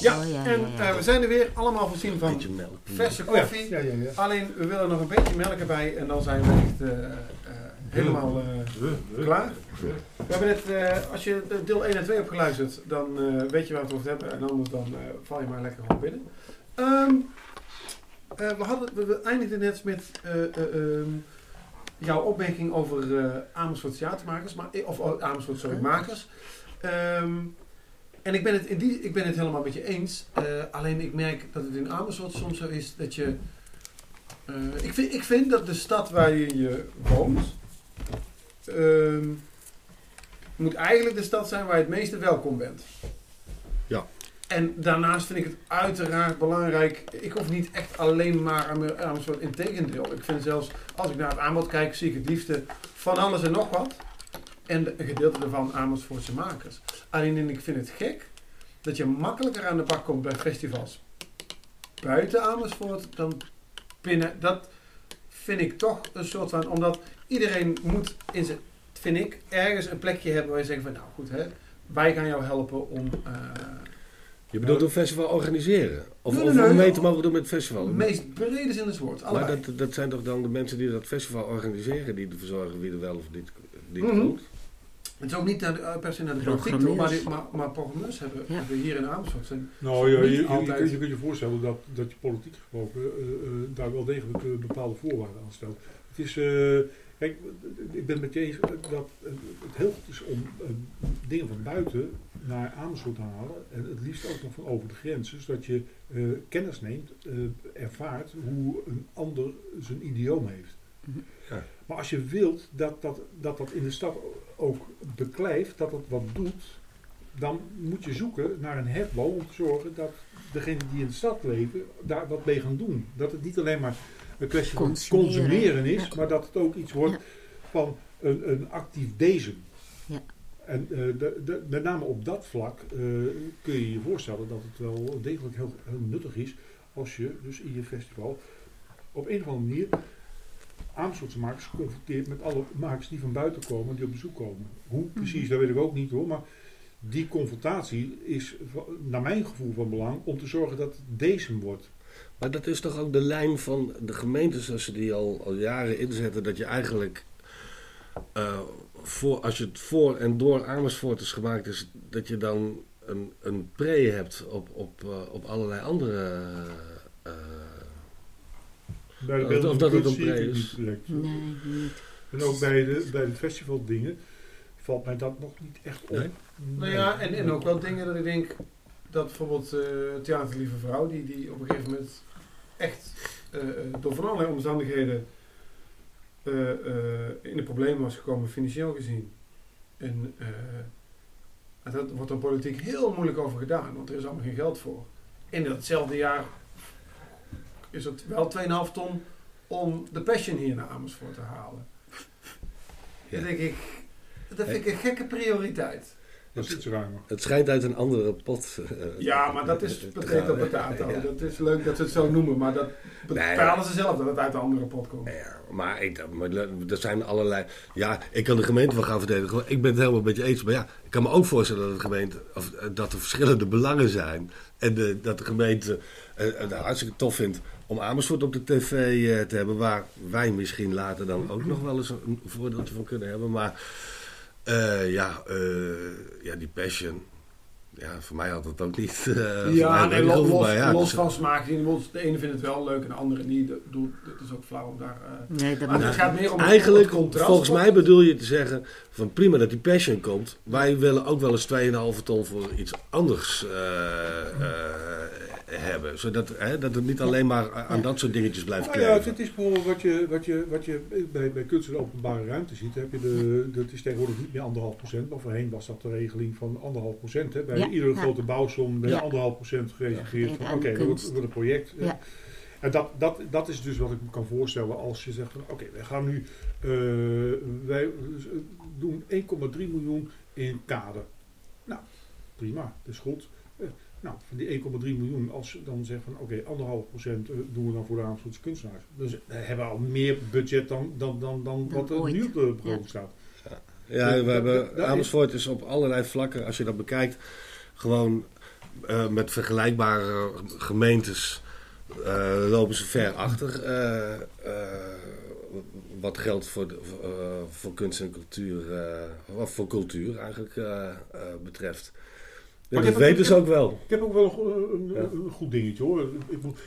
Ja, oh, ja, en ja, ja. Uh, we zijn er weer, allemaal voorzien van melk, verse koffie. Ja, ja, ja, ja. Alleen, we willen nog een beetje melk erbij en dan zijn we echt uh, uh, helemaal uh, uh, klaar. We hebben net, uh, als je deel één en twee hebt geluisterd, dan uh, weet je waar we het over hebben. En anders dan uh, val je maar lekker gewoon binnen. Um, uh, we, hadden, we, we eindigden net met uh, uh, uh, jouw opmerking over uh, Amersfoort theatermakers, maar, of uh, Amersfoort, sorry, makers. Um, En ik ben, het in die, ik ben het helemaal met je eens. Uh, alleen ik merk dat het in Amersfoort soms zo is dat je... Uh, ik, vind, ik vind dat de stad waar je, je woont... Uh, moet eigenlijk de stad zijn waar je het meeste welkom bent. Ja. En daarnaast vind ik het uiteraard belangrijk... Ik hoef niet echt alleen maar aan Amersfoort. Integendeel. Ik vind zelfs, als ik naar het aanbod kijk, zie ik het liefste van alles en nog wat. En een gedeelte daarvan Amersfoortse makers. Alleen ik vind het gek dat je makkelijker aan de bak komt bij festivals buiten Amersfoort dan binnen. Dat vind ik toch een soort van, omdat iedereen moet, in zijn, vind ik, ergens een plekje hebben waar je zegt van nou goed hè, wij gaan jou helpen om... Uh, je bedoelt een festival organiseren? Of, nee, nee, nee, of om mee te mogen doen met het festival? Het meest brede zin is het woord, allebei. Maar dat, dat zijn toch dan de mensen die dat festival organiseren die ervoor zorgen wie er wel of niet, niet mm-hmm. komt? Het is ook niet naar de, per se naar de politiek toe, maar, maar, maar programmeurs hebben, ja. hebben hier in Amersfoort. Nou ja, je, je, je, kunt, je kunt je voorstellen dat, dat je politiek gesproken uh, uh, daar wel degelijk uh, bepaalde voorwaarden aan stelt. Het is, uh, kijk, ik ben met je eens dat het heel goed is om uh, dingen van buiten naar Amersfoort te halen. En het liefst ook nog van over de grenzen, zodat je uh, kennis neemt, uh, ervaart hoe een ander zijn idioom heeft. Ja. Maar als je wilt dat dat, dat, dat in de stad ook beklijft, dat het wat doet, dan moet je zoeken naar een hefboom om te zorgen dat degenen die in de stad leven daar wat mee gaan doen. Dat het niet alleen maar een kwestie van consumeren is, ja. maar dat het ook iets wordt ja. van een, een actief dezen. Ja. En uh, de, de, met name op dat vlak uh, kun je je voorstellen dat het wel degelijk heel, heel nuttig is als je dus in je festival op een of andere manier Amersfoortse makers geconfronteerd met alle makers die van buiten komen, die op bezoek komen. Hoe precies, mm-hmm. dat weet ik ook niet hoor, maar die confrontatie is naar mijn gevoel van belang om te zorgen dat het deze wordt. Maar dat is toch ook de lijn van de gemeentes als ze die al, al jaren inzetten, dat je eigenlijk, uh, voor, als je het voor en door Amersfoort is gemaakt is, dat je dan een, een pre hebt op, op, uh, op allerlei andere... Uh, Bij de of, of dat het een pre is. Nee, niet. En ook bij de, bij de festivaldingen valt mij dat nog niet echt op. Nee. Nee. Nou ja, en, en ook wel dingen dat ik denk dat bijvoorbeeld uh, Theater Lieve Vrouw, die, die op een gegeven moment echt uh, door van allerlei omstandigheden uh, uh, in de problemen was gekomen, financieel gezien. En uh, daar wordt dan politiek heel moeilijk over gedaan, want er is allemaal geen geld voor. In datzelfde jaar is het wel twee komma vijf ton om de Passion hier naar Amersfoort te halen. Ja. Dat, denk ik, dat vind ik een gekke prioriteit. Dat is iets raar. Het schijnt uit een andere pot. Uh, ja, maar dat is potato potato. Ja. Dat is leuk dat ze het zo noemen, maar dat bepalen nee, ze zelf dat het uit een andere pot komt. Ja, maar, ik, maar er zijn allerlei... Ja, ik kan de gemeente wel gaan verdedigen. Ik ben het helemaal met je eens. Maar ja, ik kan me ook voorstellen dat, de gemeente, of, dat er verschillende belangen zijn. En de, dat de gemeente het uh, nou, hartstikke tof vindt om Amersfoort op de tv uh, te hebben. Waar wij misschien later dan ook nog wel eens een voordeeltje van kunnen hebben. Maar... Uh, ja, uh, ja, die Passion. Ja, voor mij had het ook niet. Uh, ja, nee, los, over, los, ja, los dus van smaak. De ene vindt het wel leuk en de andere niet. Dat is ook flauw om daar. Uh, nee, dat maar nou, het gaat meer om eigenlijk, het contrast. Volgens mij bedoel je te zeggen van prima dat die Passion komt. Wij willen ook wel eens twee komma vijf ton voor iets anders uh, uh, hebben. Zodat hè, dat het niet alleen maar aan dat soort dingetjes blijft kleven. Nou ja, dit is bijvoorbeeld wat je, wat je, wat je bij, bij kunst en openbare ruimte ziet. Heb je de, dat is tegenwoordig niet meer anderhalf procent. Maar voorheen was dat de regeling van anderhalf procent. Hè, bij ja, iedere ja. grote bouwsom bij ja. anderhalf procent gereserveerd. Ja. Van oké, dat wordt een project. Ja. En dat, dat, dat is dus wat ik me kan voorstellen als je zegt van oké, okay, wij gaan nu uh, wij doen één komma drie miljoen in kader. Nou, prima, dat is goed. Uh, Nou, van die één komma drie miljoen, als je dan zegt van oké, okay, anderhalf procent doen we dan voor de Amersfoortse kunstenaars. Dus we hebben al meer budget dan, dan, dan, dan wat er nu op de begroting staat. Ja. Ja, we hebben, Amersfoort is op allerlei vlakken, als je dat bekijkt, gewoon uh, met vergelijkbare gemeentes uh, lopen ze ver achter. Uh, uh, wat geldt voor, de, uh, voor kunst en cultuur, uh, of voor cultuur eigenlijk uh, uh, betreft. Ja, dat weten ze ook wel. Ik heb ook wel een, een, een ja. goed dingetje hoor. Ik moet,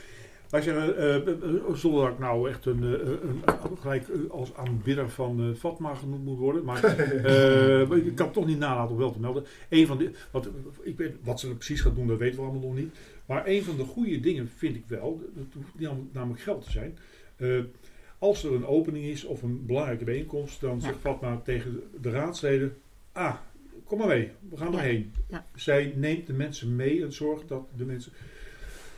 wij zeggen, uh, zonder dat ik nou echt een, een, een gelijk als aanbidder van uh, Fatma genoemd moet worden. Maar uh, ik kan het toch niet nalaten om wel te melden. Een van de, wat, ik weet, wat ze precies gaat doen, dat weten we allemaal nog niet. Maar een van de goede dingen vind ik wel, dat hoeft namelijk geld te zijn. Uh, als er een opening is of een belangrijke bijeenkomst, dan zegt Fatma tegen de raadsleden: ah, kom maar mee, we gaan erheen. Ja, ja. Zij neemt de mensen mee en zorgt dat de mensen...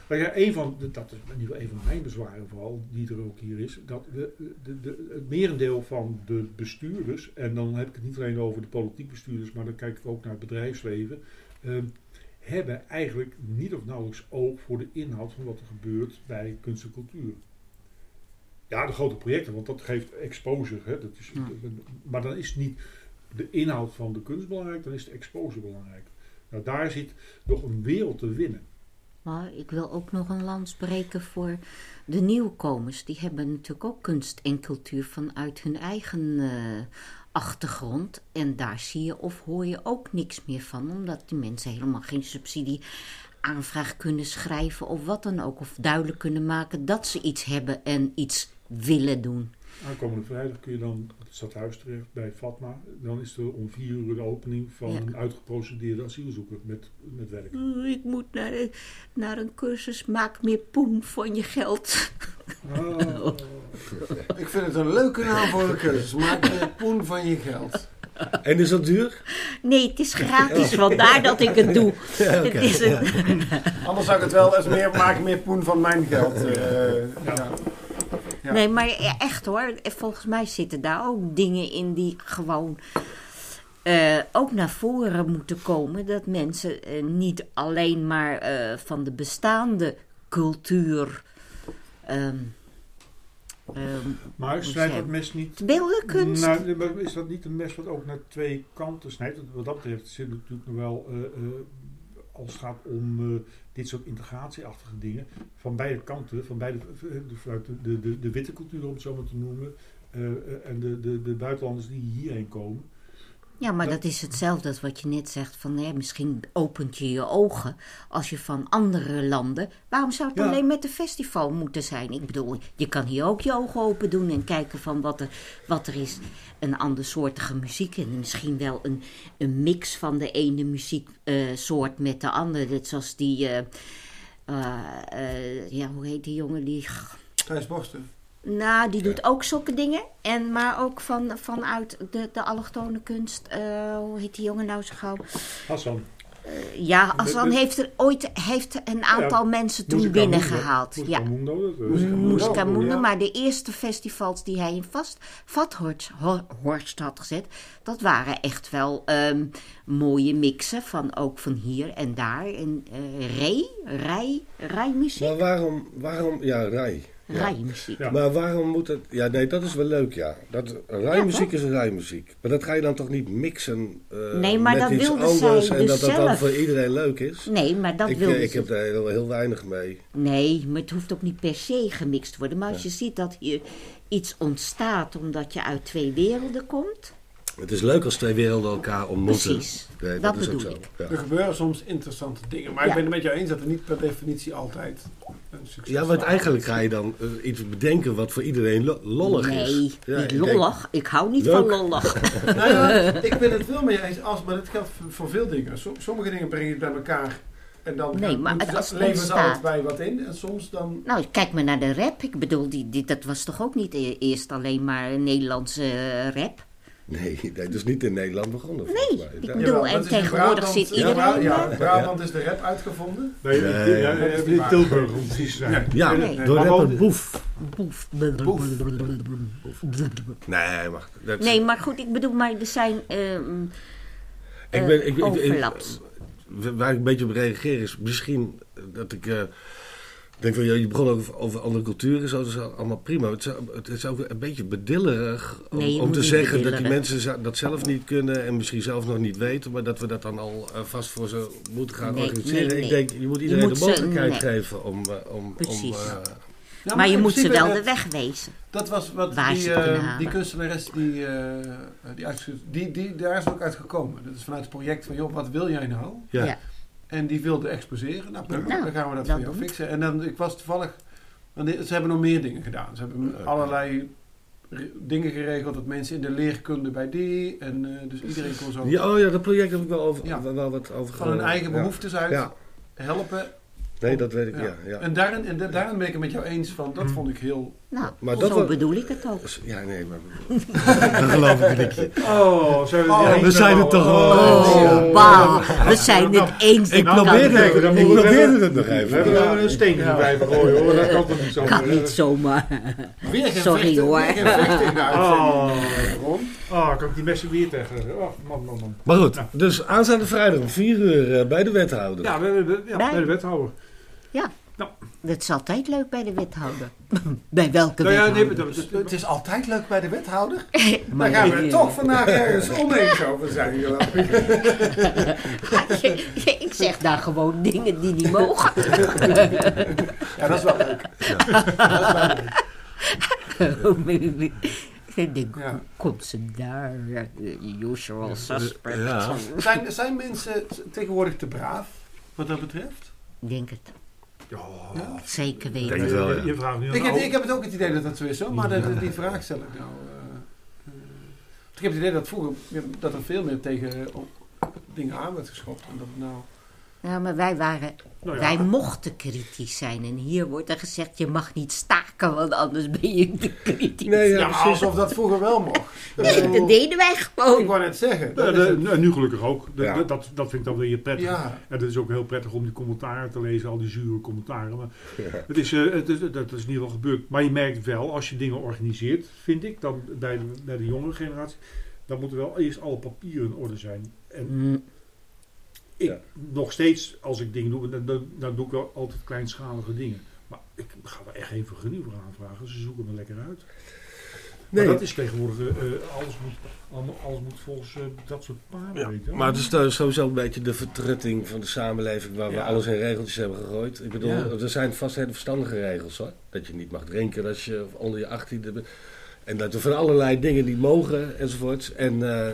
Maar ja, een van de, dat is in ieder geval een van mijn bezwaren vooral, die er ook hier is, dat de, de, de, het merendeel van de bestuurders, en dan heb ik het niet alleen over de politiek bestuurders, maar dan kijk ik ook naar het bedrijfsleven, eh, hebben eigenlijk niet of nauwelijks oog voor de inhoud van wat er gebeurt bij kunst en cultuur. Ja, de grote projecten, want dat geeft exposure, hè, dat is, ja. Maar dan is niet de inhoud van de kunst belangrijk, dan is de exposure belangrijk. Nou, daar zit nog een wereld te winnen. Maar ik wil ook nog een lans breken voor de nieuwkomers. Die hebben natuurlijk ook kunst en cultuur vanuit hun eigen uh, achtergrond. En daar zie je of hoor je ook niks meer van. Omdat die mensen helemaal geen subsidieaanvraag kunnen schrijven of wat dan ook. Of duidelijk kunnen maken dat ze iets hebben en iets willen doen. Aankomende vrijdag kun je dan op het stadhuis terecht bij Fatma. Dan is er om vier uur de opening van ja. een uitgeprocedeerde asielzoeker met, met werk. Ik moet naar, naar een cursus maak meer poen van je geld. Ah. Ik vind het een leuke naam voor een cursus. Maak meer poen van je geld. En is dat duur? Nee, het is gratis, vandaar dat ik het doe. Ja, okay. Het is een... ja. Anders zou ik het wel eens meer maak meer poen van mijn geld. Uh, ja. Ja. Ja. Nee, maar echt hoor, volgens mij zitten daar ook dingen in die gewoon uh, ook naar voren moeten komen. Dat mensen uh, niet alleen maar uh, van de bestaande cultuur... Um, um, maar snijdt dat mes niet... Beeldenkunst? Nou, is dat niet een mes wat ook naar twee kanten snijdt? Wat dat betreft zit het natuurlijk nog wel... Uh, uh, als het gaat om uh, dit soort integratieachtige dingen, van beide kanten, van beide, vanuit de, de, de witte cultuur, om het zo maar te noemen, uh, en de, de, de buitenlanders die hierheen komen. Ja, maar dat, dat is hetzelfde als wat je net zegt, van hè, misschien opent je je ogen als je van andere landen... Waarom zou het ja. alleen met een festival moeten zijn? Ik bedoel, je kan hier ook je ogen open doen en kijken van wat er, wat er is. Een andersoortige muziek en misschien wel een, een mix van de ene muzieksoort uh, met de andere. Net zoals die, uh, uh, uh, ja, hoe heet die jongen die... Thijs Borsten. Nou, die doet ja. ook zulke dingen. En, maar ook van, vanuit de, de allochtone kunst. Uh, hoe heet die jongen nou zo gauw? Hassan. Uh, ja, Hassan heeft er ooit heeft een aantal ja, mensen toen binnengehaald. Muzica Mundo. Muzica Mundo. Maar de eerste festivals die hij in vast, Vathorst Horst had gezet... dat waren echt wel um, mooie mixen van ook van hier en daar. En uh, rij, rij, rijmuziek. Maar waarom, waarom ja, rij... Ja. Rijmuziek. Ja. Maar waarom moet het... Ja, nee, dat is wel leuk, ja. Dat, rijmuziek ja, is rijmuziek. Maar dat ga je dan toch niet mixen uh, nee, maar met dat iets anders... Dus en dat zelf. dat dan voor iedereen leuk is? Nee, maar dat ik, wilde ik ze... Ik heb daar heel, heel weinig mee. Nee, maar het hoeft ook niet per se gemixt te worden. Maar als ja. je ziet dat hier iets ontstaat... omdat je uit twee werelden komt... Het is leuk als twee werelden elkaar ontmoeten. Precies, nee, dat, dat is ook zo. Ja. Er gebeuren soms interessante dingen. Maar ja. ik ben het met jou eens dat er niet per definitie altijd een succes is. Ja, want eigenlijk ga je dan uh, iets bedenken wat voor iedereen lo- lollig nee, is. Nee, ja, niet ik lollig. Denk, ik hou niet leuk. van lollig. nou ja, ik ben het wel met je eens, als, maar dat geldt voor, voor veel dingen. So, sommige dingen breng je bij elkaar... En dan nee, maar het leveren ze altijd bij wat in en soms dan... Nou, kijk maar naar de rap. Ik bedoel, die, die, dat was toch ook niet eerst alleen maar een Nederlandse uh, rap? Nee, dat is niet in Nederland begonnen. Nee, ik bedoel, ja, en tegenwoordig zit iedereen... Ja, ja, Brabant is de rap uitgevonden. Nee, nee, nee, ja, nee, nee Tilburg om precies te zijn. Ja, nee. Nee. Door rapper Boef. Boef. Boef. Nee, wacht. Nee, maar goed, ik bedoel, maar er zijn um, ik ben, ik, uh, overlaps. Ik, ik, ik, waar ik een beetje op reageer is misschien dat ik... Uh, Ik denk van, ja, je begon over, over andere culturen, zo, dat is allemaal prima. Het is, het is ook een beetje bedillerig om, nee, om te zeggen bedilleren. Dat die mensen dat zelf niet kunnen en misschien zelf nog niet weten, maar dat we dat dan al uh, vast voor ze moeten gaan nee, organiseren. Nee, nee. Ik denk, je moet iedereen je moet de mogelijkheid ze, nee. geven om... Uh, om Precies. Om, uh, ja, maar, maar je moet ze wel uh, de weg wezen. Dat was wat die, uh, die kunstenares, die, uh, die, die, die, daar is ook uit gekomen. Dat is vanuit het project van, joh, wat wil jij nou? Ja. ja. En die wilde exposeren. Nou, nou, dan gaan we dat, dat voor jou doen. fixen. En dan, ik was toevallig... Ze hebben nog meer dingen gedaan. Ze hebben okay. allerlei re- dingen geregeld. Dat mensen in de leerkunde bij die. En uh, dus iedereen kon zo... Ja, oh ja, dat project heb ik wel, over, ja. wel wat over. Van hun eigen behoeftes ja. uit. Ja. Helpen. Nee, dat weet ik, ja. ja, ja. En, daarin, en da- daarin ben ik het met jou eens van, dat vond ik heel... Nou, maar dat zo was, bedoel ik het ook. Ja, nee, maar... dat geloof ik niet. Oh, zijn we, oh, we zijn het toch... Oh, oh bam. We zijn het eens. Ik probeerde het, het, probeer het nog even. We hebben er ja. een steentje ja. bij gegooid, hoor. Dat kan toch niet zomaar. Kan niet zomaar. Sorry, hoor. Weer geen vechten in de uitzending. Oh, oh kan ik die messen weer tegen. Oh, man, man, man. Maar goed, nou. Dus aanstaande vrijdag om vier uur bij de wethouder. Ja, bij de, ja, bij de wethouder. Ja, nou. Het is altijd leuk bij de wethouder. Bij welke nou ja, wethouder? Nee, het is altijd leuk bij de wethouder. maar daar gaan we er toch vandaag ergens oneens over zijn. Ik zeg daar gewoon dingen die niet mogen. ja, dat is wel leuk. Ja. Dat is wel leuk. De, ja. Komt ze daar, usual suspect. Ja. Zijn, zijn mensen tegenwoordig te braaf, wat dat betreft? Ik denk het. Oh, ja. Zeker weten. Denk wel, ja. je vraagt nu ik, heb, ik heb het ook het idee dat dat zo is, hoor. Maar ja. de, die vraag stel ik nou. Uh, uh, ik heb het idee dat vroeger dat er veel meer tegen uh, dingen aan werd geschopt. En dat nou... Ja, maar wij waren, nou ja. wij mochten kritisch zijn. En hier wordt er gezegd, je mag niet staken, want anders ben je te kritisch. Nee, ja, nou, alsof dat vroeger wel mocht. Nee, dat, dat deden wij gewoon. Ik wou net zeggen. Ja, de, de, nu gelukkig ook. De, ja. de, dat, dat vind ik dan weer prettig. Ja. En het is ook heel prettig om die commentaren te lezen, al die zure commentaren. Maar ja. het is, uh, het is, dat is in ieder geval gebeurd. Maar je merkt wel, als je dingen organiseert, vind ik, dan bij de, bij de jongere generatie, dan moeten wel eerst alle papieren in orde zijn. En... Mm. Ik, ja. Nog steeds, als ik dingen doe, dan, dan, dan doe ik wel altijd kleinschalige dingen. Maar ik ga er echt geen vergunning voor aanvragen. Ze zoeken me lekker uit. Nee. Maar dat is tegenwoordig, uh, alles, moet, alles moet volgens uh, dat soort paarden. Ja. Maar het is uh, sowieso een beetje de vertrutting van de samenleving waar ja. we alles in regeltjes hebben gegooid. Ik bedoel, ja. er zijn vast hele verstandige regels, hoor. Dat je niet mag drinken als je onder je achttiende bent. En dat er van allerlei dingen niet mogen, enzovoorts. En uh,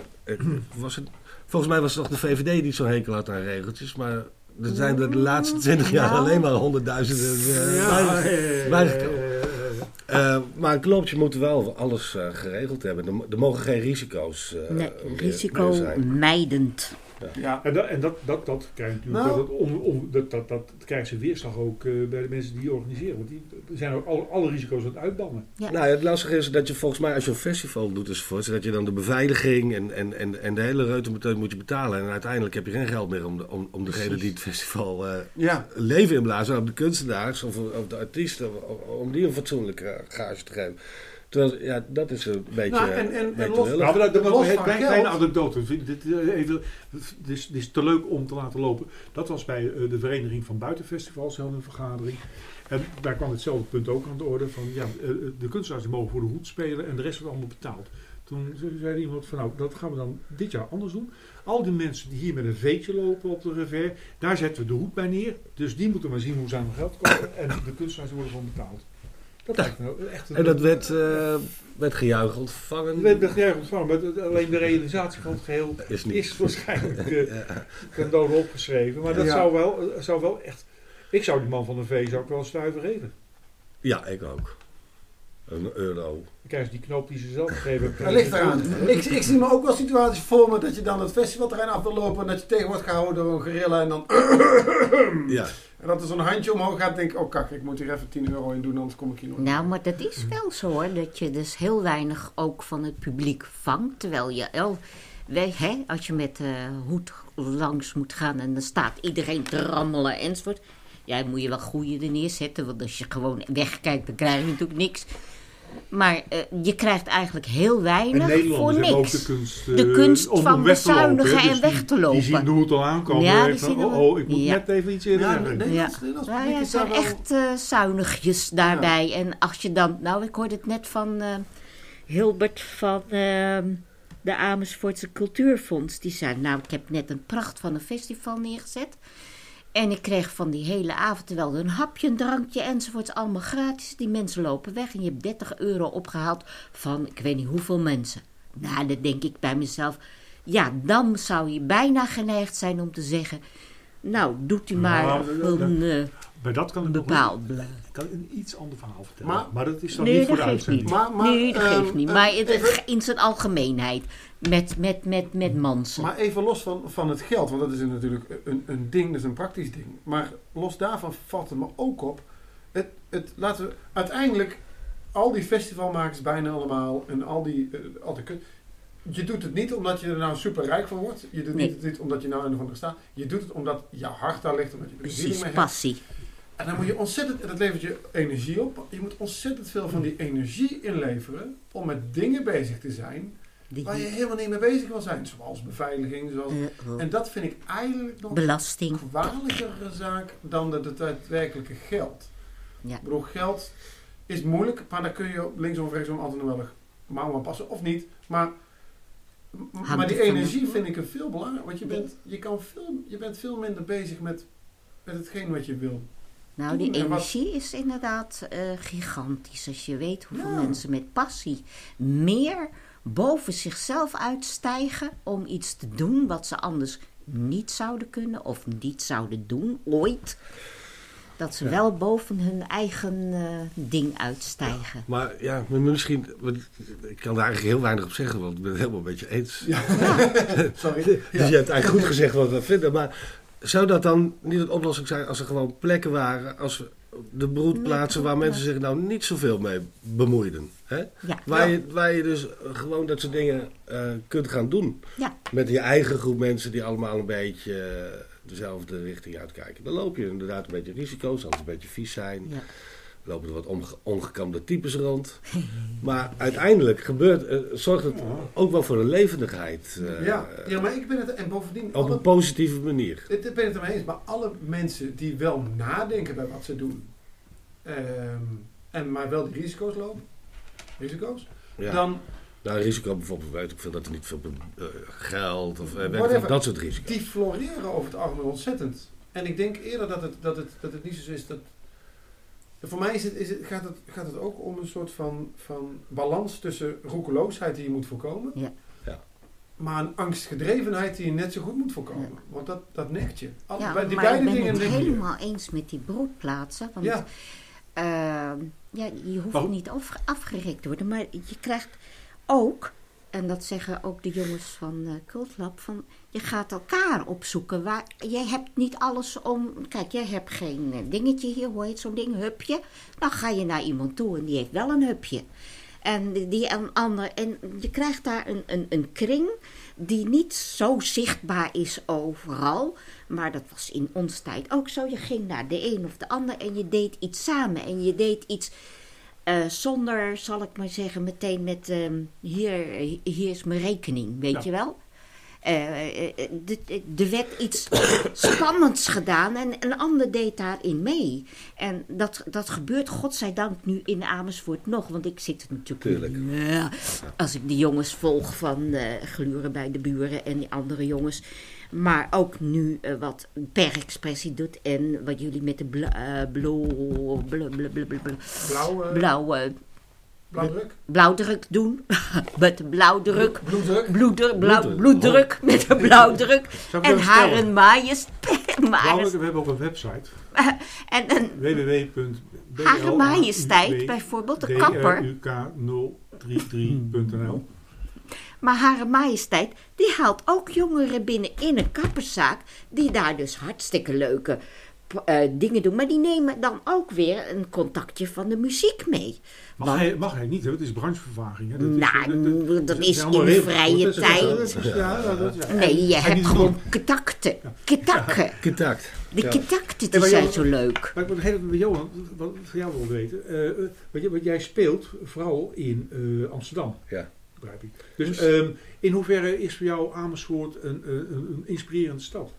was het... Volgens mij was het toch de V V D die zo'n hekel had aan regeltjes, maar er zijn er de laatste twintig jaar nou. alleen maar honderdduizenden uh, ja. bijgekomen. Uh, maar een kloopje moet wel alles uh, geregeld hebben. Er, er mogen geen risico's uh, nee, meer, risico meer zijn. Mijdend. Ja. Ja. En, dat, en dat, dat, dat krijgt natuurlijk nou. dat, om, om, dat, dat, dat krijgt zijn weerslag ook uh, bij de mensen die organiseren. Want die zijn ook alle, alle risico's aan het uitbannen. Ja. Nou, het lastige is dat je volgens mij als je een festival doet enzovoort, dat je dan de beveiliging en, en, en, en de hele reutemeteut moet je betalen. En uiteindelijk heb je geen geld meer om, de, om, om degene die het festival uh, ja. leven inblazen. Of de kunstenaars of, of de artiesten, of, om die een fatsoenlijke gage te geven. Terwijl, ja, dat is een beetje... Nou, en, en, beetje en los, nou, dat, dat los van kleine anekdote. Dit is te leuk om te laten lopen. Dat was bij uh, de Vereniging van Buitenfestivals, een vergadering. En daar kwam hetzelfde punt ook aan de orde. Van, ja, uh, de kunstenaars die mogen voor de hoed spelen en de rest wordt allemaal betaald. Toen zei iemand van, nou, dat gaan we dan dit jaar anders doen. Al die mensen die hier met een veetje lopen op de revers, daar zetten we de hoed bij neer. Dus die moeten maar zien hoe ze aan hun geld komen. En de kunstenaars worden van betaald. Dat ja. me echt een en dat werd, uh, werd gejuicheld ontvangen? Dat werd gejuicheld ontvangen, maar alleen de realisatie van het geheel is, is waarschijnlijk uh, ten dode opgeschreven. Maar dat ja. zou, wel, zou wel echt... Ik zou die man van de V zou ik wel stuiven reden. Ja, ik ook. Een euro. Kijk eens, die knoop die ze zelf gegeven hebben. Dat ligt eraan. Ik, ik zie me ook wel situaties voor me dat je dan het festivalterrein af wil lopen en dat je tegen wordt gehouden door een gorilla en dan... Ja. En dat er zo'n handje omhoog gaat, denk ik, oh kak, ik moet hier even tien euro in doen, anders kom ik hier nog. Nou, maar dat is wel zo, hoor, dat je dus heel weinig ook van het publiek vangt. Terwijl je, wel, hè, als je met de uh, hoed langs moet gaan en dan staat iedereen te rammelen enzovoort. Ja, dan moet je wel goeie er neerzetten, want als je gewoon wegkijkt, dan krijg je natuurlijk niks. Maar uh, je krijgt eigenlijk heel weinig voor niks. Ook de kunst, uh, de kunst van bezuinigen dus en weg te lopen. Die zien de hoed al aankomen. Ja, die zien van, oh, oh, ik moet ja. net even iets eerder ja, hebben. Ja, het ja, ja, zijn wel... echt uh, zuinigjes daarbij. Ja. En als je dan... Nou, ik hoorde het net van uh, Hilbert van uh, de Amersfoortse Cultuurfonds. Die zei, nou, ik heb net een pracht van een festival neergezet. En ik kreeg van die hele avond, terwijl een hapje, een drankje enzovoorts, allemaal gratis. Die mensen lopen weg en je hebt dertig euro opgehaald van ik weet niet hoeveel mensen. Nou, dat denk ik bij mezelf. Ja, dan zou je bijna geneigd zijn om te zeggen, nou, doet u maar nou, dat, een dat, uh, dat kan bepaald blijven. Ik kan een iets ander verhaal vertellen, maar, maar dat is dan nee, niet voor de uitzending. Maar, maar, nee, dat geeft um, niet. Maar um, het, in zijn algemeenheid met, met, met, met Mansen. Maar even los van, van het geld, want dat is natuurlijk een, een ding, dat is een praktisch ding. Maar los daarvan valt het me ook op. Het, het, laten we uiteindelijk al die festivalmakers bijna allemaal en al die... Uh, al die je doet het niet omdat je er nou super rijk van wordt. Je doet nee. niet, het niet omdat je nou in de andere staat. Je doet het omdat je hart daar ligt, omdat je er zin mee hebt. Passie. En dan moet je ontzettend, en dat levert je energie op, je moet ontzettend veel van die energie inleveren om met dingen bezig te zijn waar je helemaal niet mee bezig wil zijn. Zoals beveiliging, zoals... Uh-oh. En dat vind ik eigenlijk nog belasting, een kwalijkere zaak dan het daadwerkelijke geld. Ja. Ik bedoel, geld is moeilijk, maar daar kun je linksom of rechtsom altijd nog wel maar passen, of niet. Maar, m- maar die energie vind ik er veel belangrijker, want je bent, je kan veel, je bent veel minder bezig met, met hetgeen wat je wil. Nou, die energie is inderdaad uh, gigantisch. Als je weet hoeveel ja. mensen met passie meer boven zichzelf uitstijgen om iets te doen wat ze anders niet zouden kunnen of niet zouden doen, ooit. Dat ze ja. wel boven hun eigen uh, ding uitstijgen. Ja, maar ja, misschien... Ik kan daar eigenlijk heel weinig op zeggen, want ik ben het helemaal een beetje eens. Ja. Ja. Sorry. Dus ja. je hebt eigenlijk goed gezegd wat we vinden, maar... Zou dat dan niet een oplossing zijn als er gewoon plekken waren, als de broedplaatsen waar mensen zich nou niet zoveel mee bemoeiden? Hè? Ja. Waar, je, waar je dus gewoon dat soort dingen uh, kunt gaan doen. Ja. Met je eigen groep mensen die allemaal een beetje uh, dezelfde richting uitkijken. Dan loop je inderdaad een beetje risico's, zal het een beetje vies zijn. Ja. Lopen er wat onge- ongekamde types rond. Maar uiteindelijk gebeurt, uh, zorgt het ook wel voor een levendigheid. Uh, ja. ja, maar ik ben het... En bovendien... Op alle, een positieve manier. Ik ben het ermee eens. Maar alle mensen die wel nadenken bij wat ze doen... Um, en maar wel die risico's lopen... Risico's? Ja. Dan... Nou, risico bijvoorbeeld, weet ik veel dat er niet veel uh, geld... of uh, whatever, of dat soort risico's. Die floreren over het algemeen ontzettend. En ik denk eerder dat het, dat het, dat het niet zo is... dat Voor mij is het, is het, gaat, het, gaat het ook om een soort van, van balans tussen roekeloosheid die je moet voorkomen. Ja. Ja. Maar een angstgedrevenheid die je net zo goed moet voorkomen. Ja. Want dat, dat nekt je. Al, ja, die maar ik ben dingen het helemaal je. eens met die broedplaatsen. Want ja. Uh, ja, je hoeft oh. niet af, afgerikt te worden. Maar je krijgt ook, en dat zeggen ook de jongens van uh, Cultlab, van je gaat elkaar opzoeken. Waar, jij hebt niet alles om... Kijk, jij hebt geen dingetje hier, hoe heet zo'n ding, hupje. Dan ga je naar iemand toe en die heeft wel een hupje. En die een ander... En je krijgt daar een, een, een kring die niet zo zichtbaar is overal. Maar dat was in ons tijd ook zo. Je ging naar de een of de ander en je deed iets samen. En je deed iets... Uh, zonder, zal ik maar zeggen, meteen met... Uh, hier, hier is mijn rekening, weet ja. je wel? Uh, de, de werd iets spannends gedaan en een ander deed daarin mee. En dat, dat gebeurt godzijdank nu in Amersfoort nog. Want ik zit er natuurlijk... Ja, als ik de jongens volg van uh, Gluren bij de Buren en die andere jongens. Maar ook nu uh, wat Per Expressie doet en wat jullie met de bla, uh, blo, bla, bla, bla, bla, bla, blauwe... blauwe Blauwdruk? Blauwdruk doen. Met de blauwdruk. Bloeddruk? Bloeddruk. Blauw, bloeddruk oh. Met de blauwdruk. En Hare Majesteit. Blauwdruk, we hebben ook een website. En een w w w punt b l Hare Majesteit, bijvoorbeeld de kapper. d r u k nul drie drie punt n l Maar Hare Majesteit, die haalt ook jongeren binnen in een kapperszaak. Die daar dus hartstikke leuke... uh, dingen doen. Maar die nemen dan ook weer een contactje van de muziek mee. Mag, Want, hij, mag hij niet, hè? Het is branchevervaging. Hè? Dat nou, is, dat, dat is, is in vrije tijd. Nee, je hebt gewoon contacten. Contacten. Contact. De ja. contacten die zijn zo leuk. Maar ik moet heel even, Johan, wat ik van jou wil weten. Uh, wat, jij, wat jij speelt, vooral in uh, Amsterdam. Ja. Begrijp ik. Dus um, in hoeverre is voor jou Amersfoort een, een, een inspirerende stad?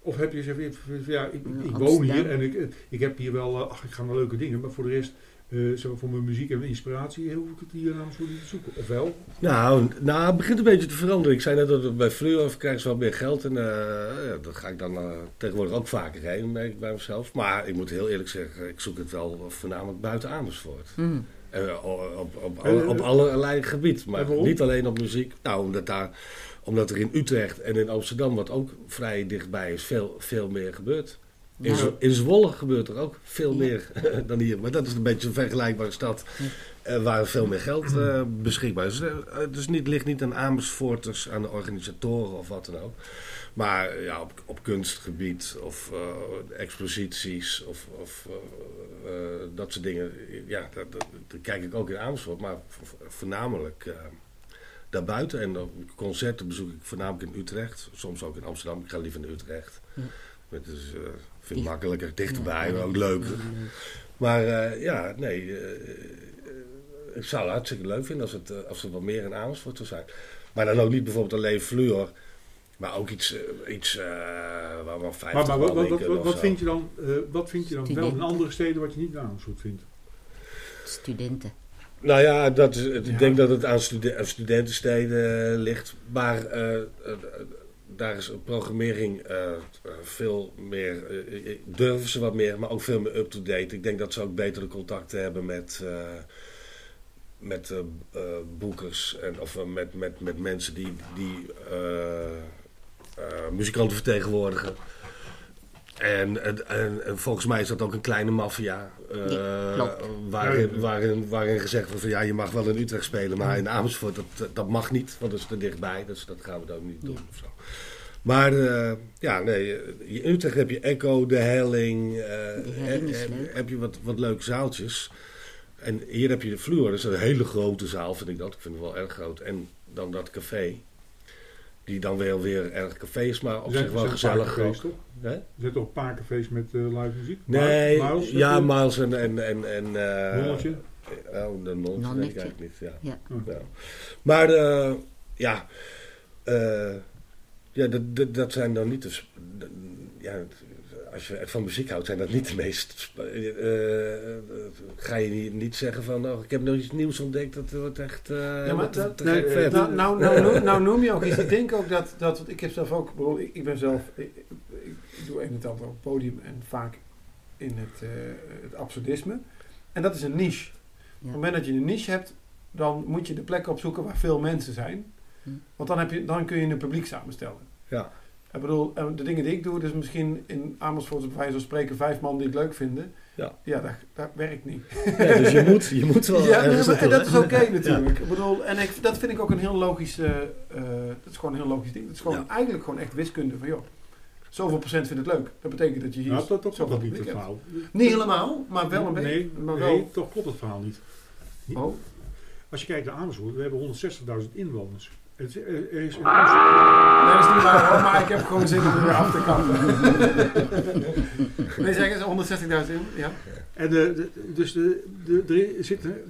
Of heb je gezegd, ja, ik, ik woon hier en ik, ik heb hier wel, ach, ik ga naar leuke dingen, maar voor de rest, uh, zeg maar, voor mijn muziek en mijn inspiratie, hoef ik het hier aan zo niet te zoeken, of wel? Nou, nou, het begint een beetje te veranderen. Ik zei net dat bij Fleur krijg ze wel meer geld en uh, ja, dat ga ik dan uh, tegenwoordig ook vaker heen, merk ik bij mezelf. Maar ik moet heel eerlijk zeggen, ik zoek het wel voornamelijk buiten Amersfoort. Mm. Uh, op, op, alle, op allerlei gebied, maar niet alleen op muziek. Nou, omdat daar... Omdat er in Utrecht en in Amsterdam, wat ook vrij dichtbij is, veel, veel meer gebeurt. In, ja. in Zwolle gebeurt er ook veel ja. meer dan hier. Maar dat is een beetje een vergelijkbare stad ja. waar veel meer geld uh, beschikbaar is. Dus het ligt niet aan Amersfoorters, aan de organisatoren of wat dan ook. Maar ja, op, op kunstgebied of uh, exposities of, of uh, uh, dat soort dingen. Ja, dat, dat, dat kijk ik ook in Amersfoort, maar voornamelijk... Uh, daarbuiten en concerten bezoek ik voornamelijk in Utrecht, soms ook in Amsterdam. Ik ga liever naar Utrecht. Ja. Het is, uh, vind ik ja. makkelijker, dichterbij, maar ook leuker. Ja, ja. Maar uh, ja, nee, uh, ik zou het hartstikke leuk vinden als het, uh, als het wat meer in Amersfoort zou zijn. Maar dan ook niet bijvoorbeeld alleen Fleur, maar ook iets, uh, iets uh, waar we vijftig maar, maar wat, wat, wat, wat, wat vind je dan, uh, wat vind je dan wel in andere steden wat je niet in Amersfoort vindt? Studenten. Nou ja, dat is, ik ja. denk dat het aan studen, studentensteden uh, ligt. Maar uh, uh, daar is programmering uh, uh, veel meer... Uh, durven ze wat meer, maar ook veel meer up-to-date. Ik denk dat ze ook betere contacten hebben met... Uh, met uh, uh, boekers. En, of uh, met, met, met mensen die... die uh, uh, muzikanten vertegenwoordigen. En, en, en volgens mij is dat ook een kleine maffia. Uh, ja, waarin, waarin, waarin gezegd wordt van ja, je mag wel in Utrecht spelen, maar in Amersfoort dat, dat mag niet, want dat is te dichtbij, dus dat gaan we dan niet doen. Ja. Of zo. Maar uh, ja, nee, in Utrecht heb je Echo, De Helling, uh, de Helling heb, heb je wat, wat leuke zaaltjes. En hier heb je de Fleur, dat is een hele grote zaal, vind ik dat. Ik vind het wel erg groot. En dan dat café. Die dan wel weer erg cafés, maar op zich wel gezellig. Er zijn toch een paar cafés met uh, live muziek? Nee, Miles, ja, Miles en... en, en, en uh, Nonnetje? Oh, de Nonnetje denk ik eigenlijk niet, ja. ja. Oh. ja. Maar uh, ja, uh, ja dat, dat, dat zijn dan niet... De, de, ja, als je van muziek houdt, zijn dat niet de meest... Uh, ga je niet, niet zeggen van, oh, ik heb nog iets nieuws ontdekt, dat wordt echt... Uh, ja, maar dat, te, te nee, nou, nou, nou, nou, nou noem je ook iets. Ik denk ook dat, dat ik heb zelf ook, bedoel, ik, ik ben zelf, ik, ik doe een en ander op het podium en vaak in het, uh, het absurdisme. En dat is een niche. Ja. Op het moment dat je een niche hebt, dan moet je de plek opzoeken waar veel mensen zijn. Hm. Want dan, heb je, dan kun je een publiek samenstellen. Ja. Ik bedoel, de dingen die ik doe, dus misschien in Amersfoort bij wijze van spreken vijf man die het leuk vinden. Ja, ja dat, dat werkt niet. Ja, dus je moet, je moet wel. Ja, nee, maar, dat is oké okay, natuurlijk. Ja. Ik bedoel, en ik, dat vind ik ook een heel logisch, uh, dat is gewoon een heel logisch ding. Dat is gewoon ja. eigenlijk gewoon echt wiskunde van joh, zoveel procent vindt het leuk. Dat betekent dat je hier. Nou, dat klopt dat, dat niet het verhaal. Niet helemaal, maar wel een beetje. Nee, maar wel. Nee, toch klopt het verhaal niet. Oh. Als je kijkt naar Amersfoort, we hebben honderdzestigduizend inwoners. Het is, er is een... Nee, dat is niet waar, maar ik heb gewoon zin om er weer af te kappen. Nee, zeggen ze honderdzestigduizend, ja. En de, de, dus de, de, er zitten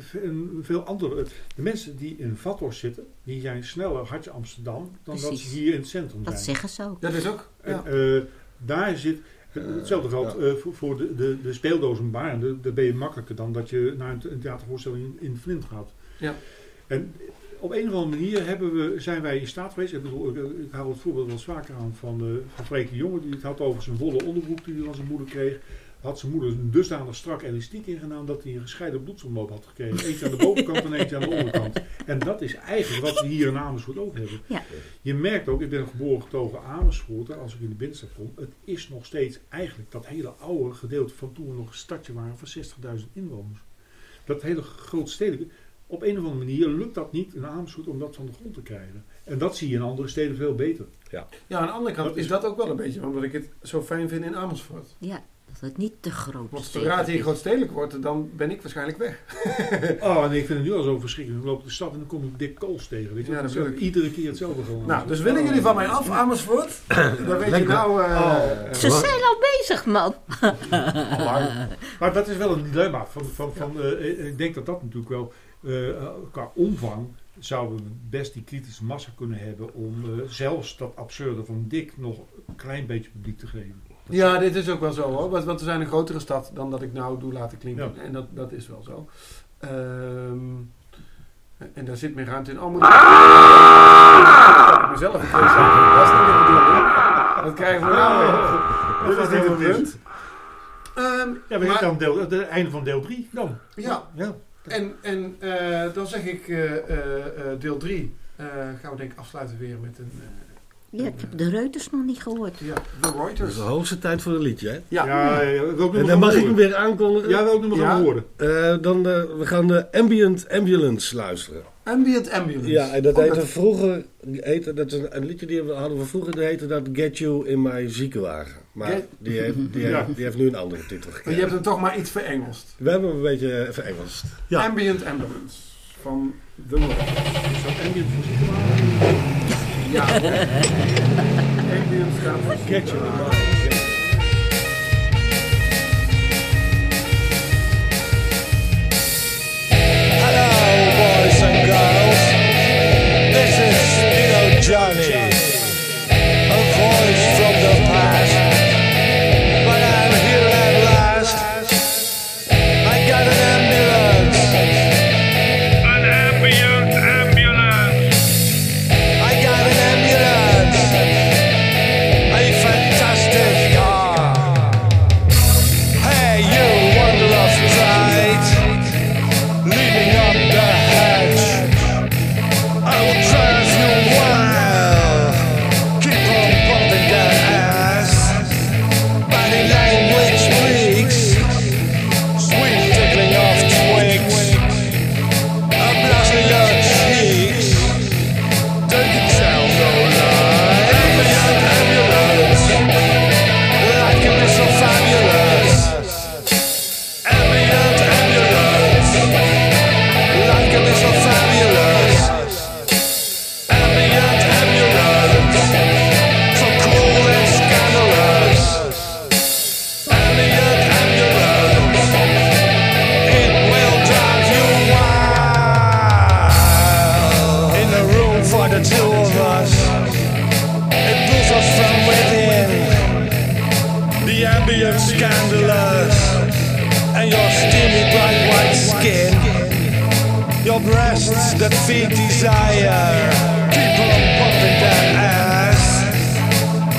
veel andere... De mensen die in Vathorst zitten, die zijn sneller hartje Amsterdam dan Precies. dat ze hier in het centrum zijn. Dat zeggen ze ook. Dat is ook. Ja. En, uh, daar zit... Hetzelfde geldt uh, voor, voor de, de, de speeldozenbar. Daar ben je makkelijker dan dat je naar een, een theatervoorstelling in, in Flint gaat. Ja. En... Op een of andere manier hebben we, zijn wij in staat geweest. Ik, bedoel, ik, ik haal het voorbeeld wel vaker aan van, uh, van Freek de Jonge. Die het had over zijn wollen onderbroek die hij van zijn moeder kreeg. Had zijn moeder een dusdanig strak elastiek ingedaan dat hij een gescheiden bloedsomloop had gekregen. Eentje aan de bovenkant en eentje aan de onderkant. En dat is eigenlijk wat we hier in Amersfoort ook hebben. Ja. Je merkt ook, ik ben geboren getogen Amersfoort. Als ik in de binnenstad kom, het is nog steeds eigenlijk dat hele oude gedeelte van toen we nog een stadje waren van zestigduizend inwoners. Dat hele grootstedelijke... Op een of andere manier lukt dat niet in Amersfoort om dat van de grond te krijgen. En dat zie je in andere steden veel beter. Ja, ja, aan de andere kant dat is, is dat ook wel een beetje omdat ik het zo fijn vind in Amersfoort. Ja, dat het niet te groot is. Want zodra het hier grootstedelijk wordt, dan ben ik waarschijnlijk weg. Oh, en nee, ik vind het nu al zo verschrikkelijk. Dan loop ik de stad en dan kom ik Dick Kools tegen. Weet je? Ja, dat wil ik. Iedere keer hetzelfde gewoon. Nou, dus willen jullie van mij af, Amersfoort? Dan weet je nou... Uh, oh. Ze zijn al bezig, man. Maar, maar dat is wel een dilemma. Van, van, van, ja. uh, ik denk dat dat natuurlijk wel uh, qua omvang... zouden we best die kritische massa kunnen hebben om uh, zelfs dat absurde van Dick nog een klein beetje publiek te geven. Dat ja, dit is ook wel zo hoor, want, want we zijn een grotere stad dan dat ik nou doe laten klinken. Ja. En dat, dat is wel zo. Um, en daar zit meer ruimte in. Oh, moet ik... Ah! mezelf een keer zeggen. Dat is niet de bedoeling. Dat krijgen we nou weer. Ah, dit is niet het punt. Um, ja, we maar... zitten aan deel, het einde van deel drie dan. Ja, ja. En, en uh, dan zeg ik uh, uh, deel drie. Uh, gaan we denk ik afsluiten weer met een... Uh, ja, ik heb de Reuters nog niet gehoord. Ja, de Reuters. Dat is de hoogste tijd voor een liedje, hè? Ja. ja, ja en dan mag horen. Ik hem weer aankondigen. Ja, welk nummer ja. gaan horen? Uh, dan, uh, we gaan de Ambient Ambulance luisteren. Ambient Ambulance. Ja, en dat heette oh, dat... vroeger... Heette, dat is een, een liedje die we hadden we vroeger. Dat heette dat Get You In My Ziekenwagen. Maar Get... die, heeft, die, ja. heeft, die heeft nu een andere titel gekregen. Maar je hebt hem toch maar iets verengelst. We hebben hem een beetje verengelst. Ja. Ambient Ambulance. Van The World. Is dat Ambient voor ziekenwagen? Ja, ambient staat voor Get You In My Ziekenwagen. Johnny, a voice from the past, but I'm here at last. I got an ambulance, an ambient ambulance. I got an ambulance, a fantastic car. Hey, you wonder of pride, leaping up the hedge. I will drive you wild. Breasts that feed desire, people pumping their ass.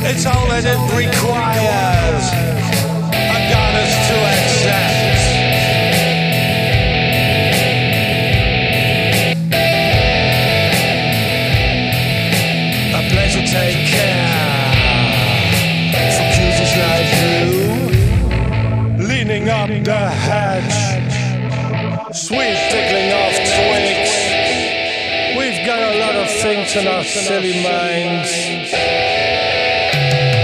It's all that it requires, a goddess to accept. A pleasure take care for cutest like you, leaning up the hedge. Sweet tickling of twigs. We've got a lot of things in our silly minds.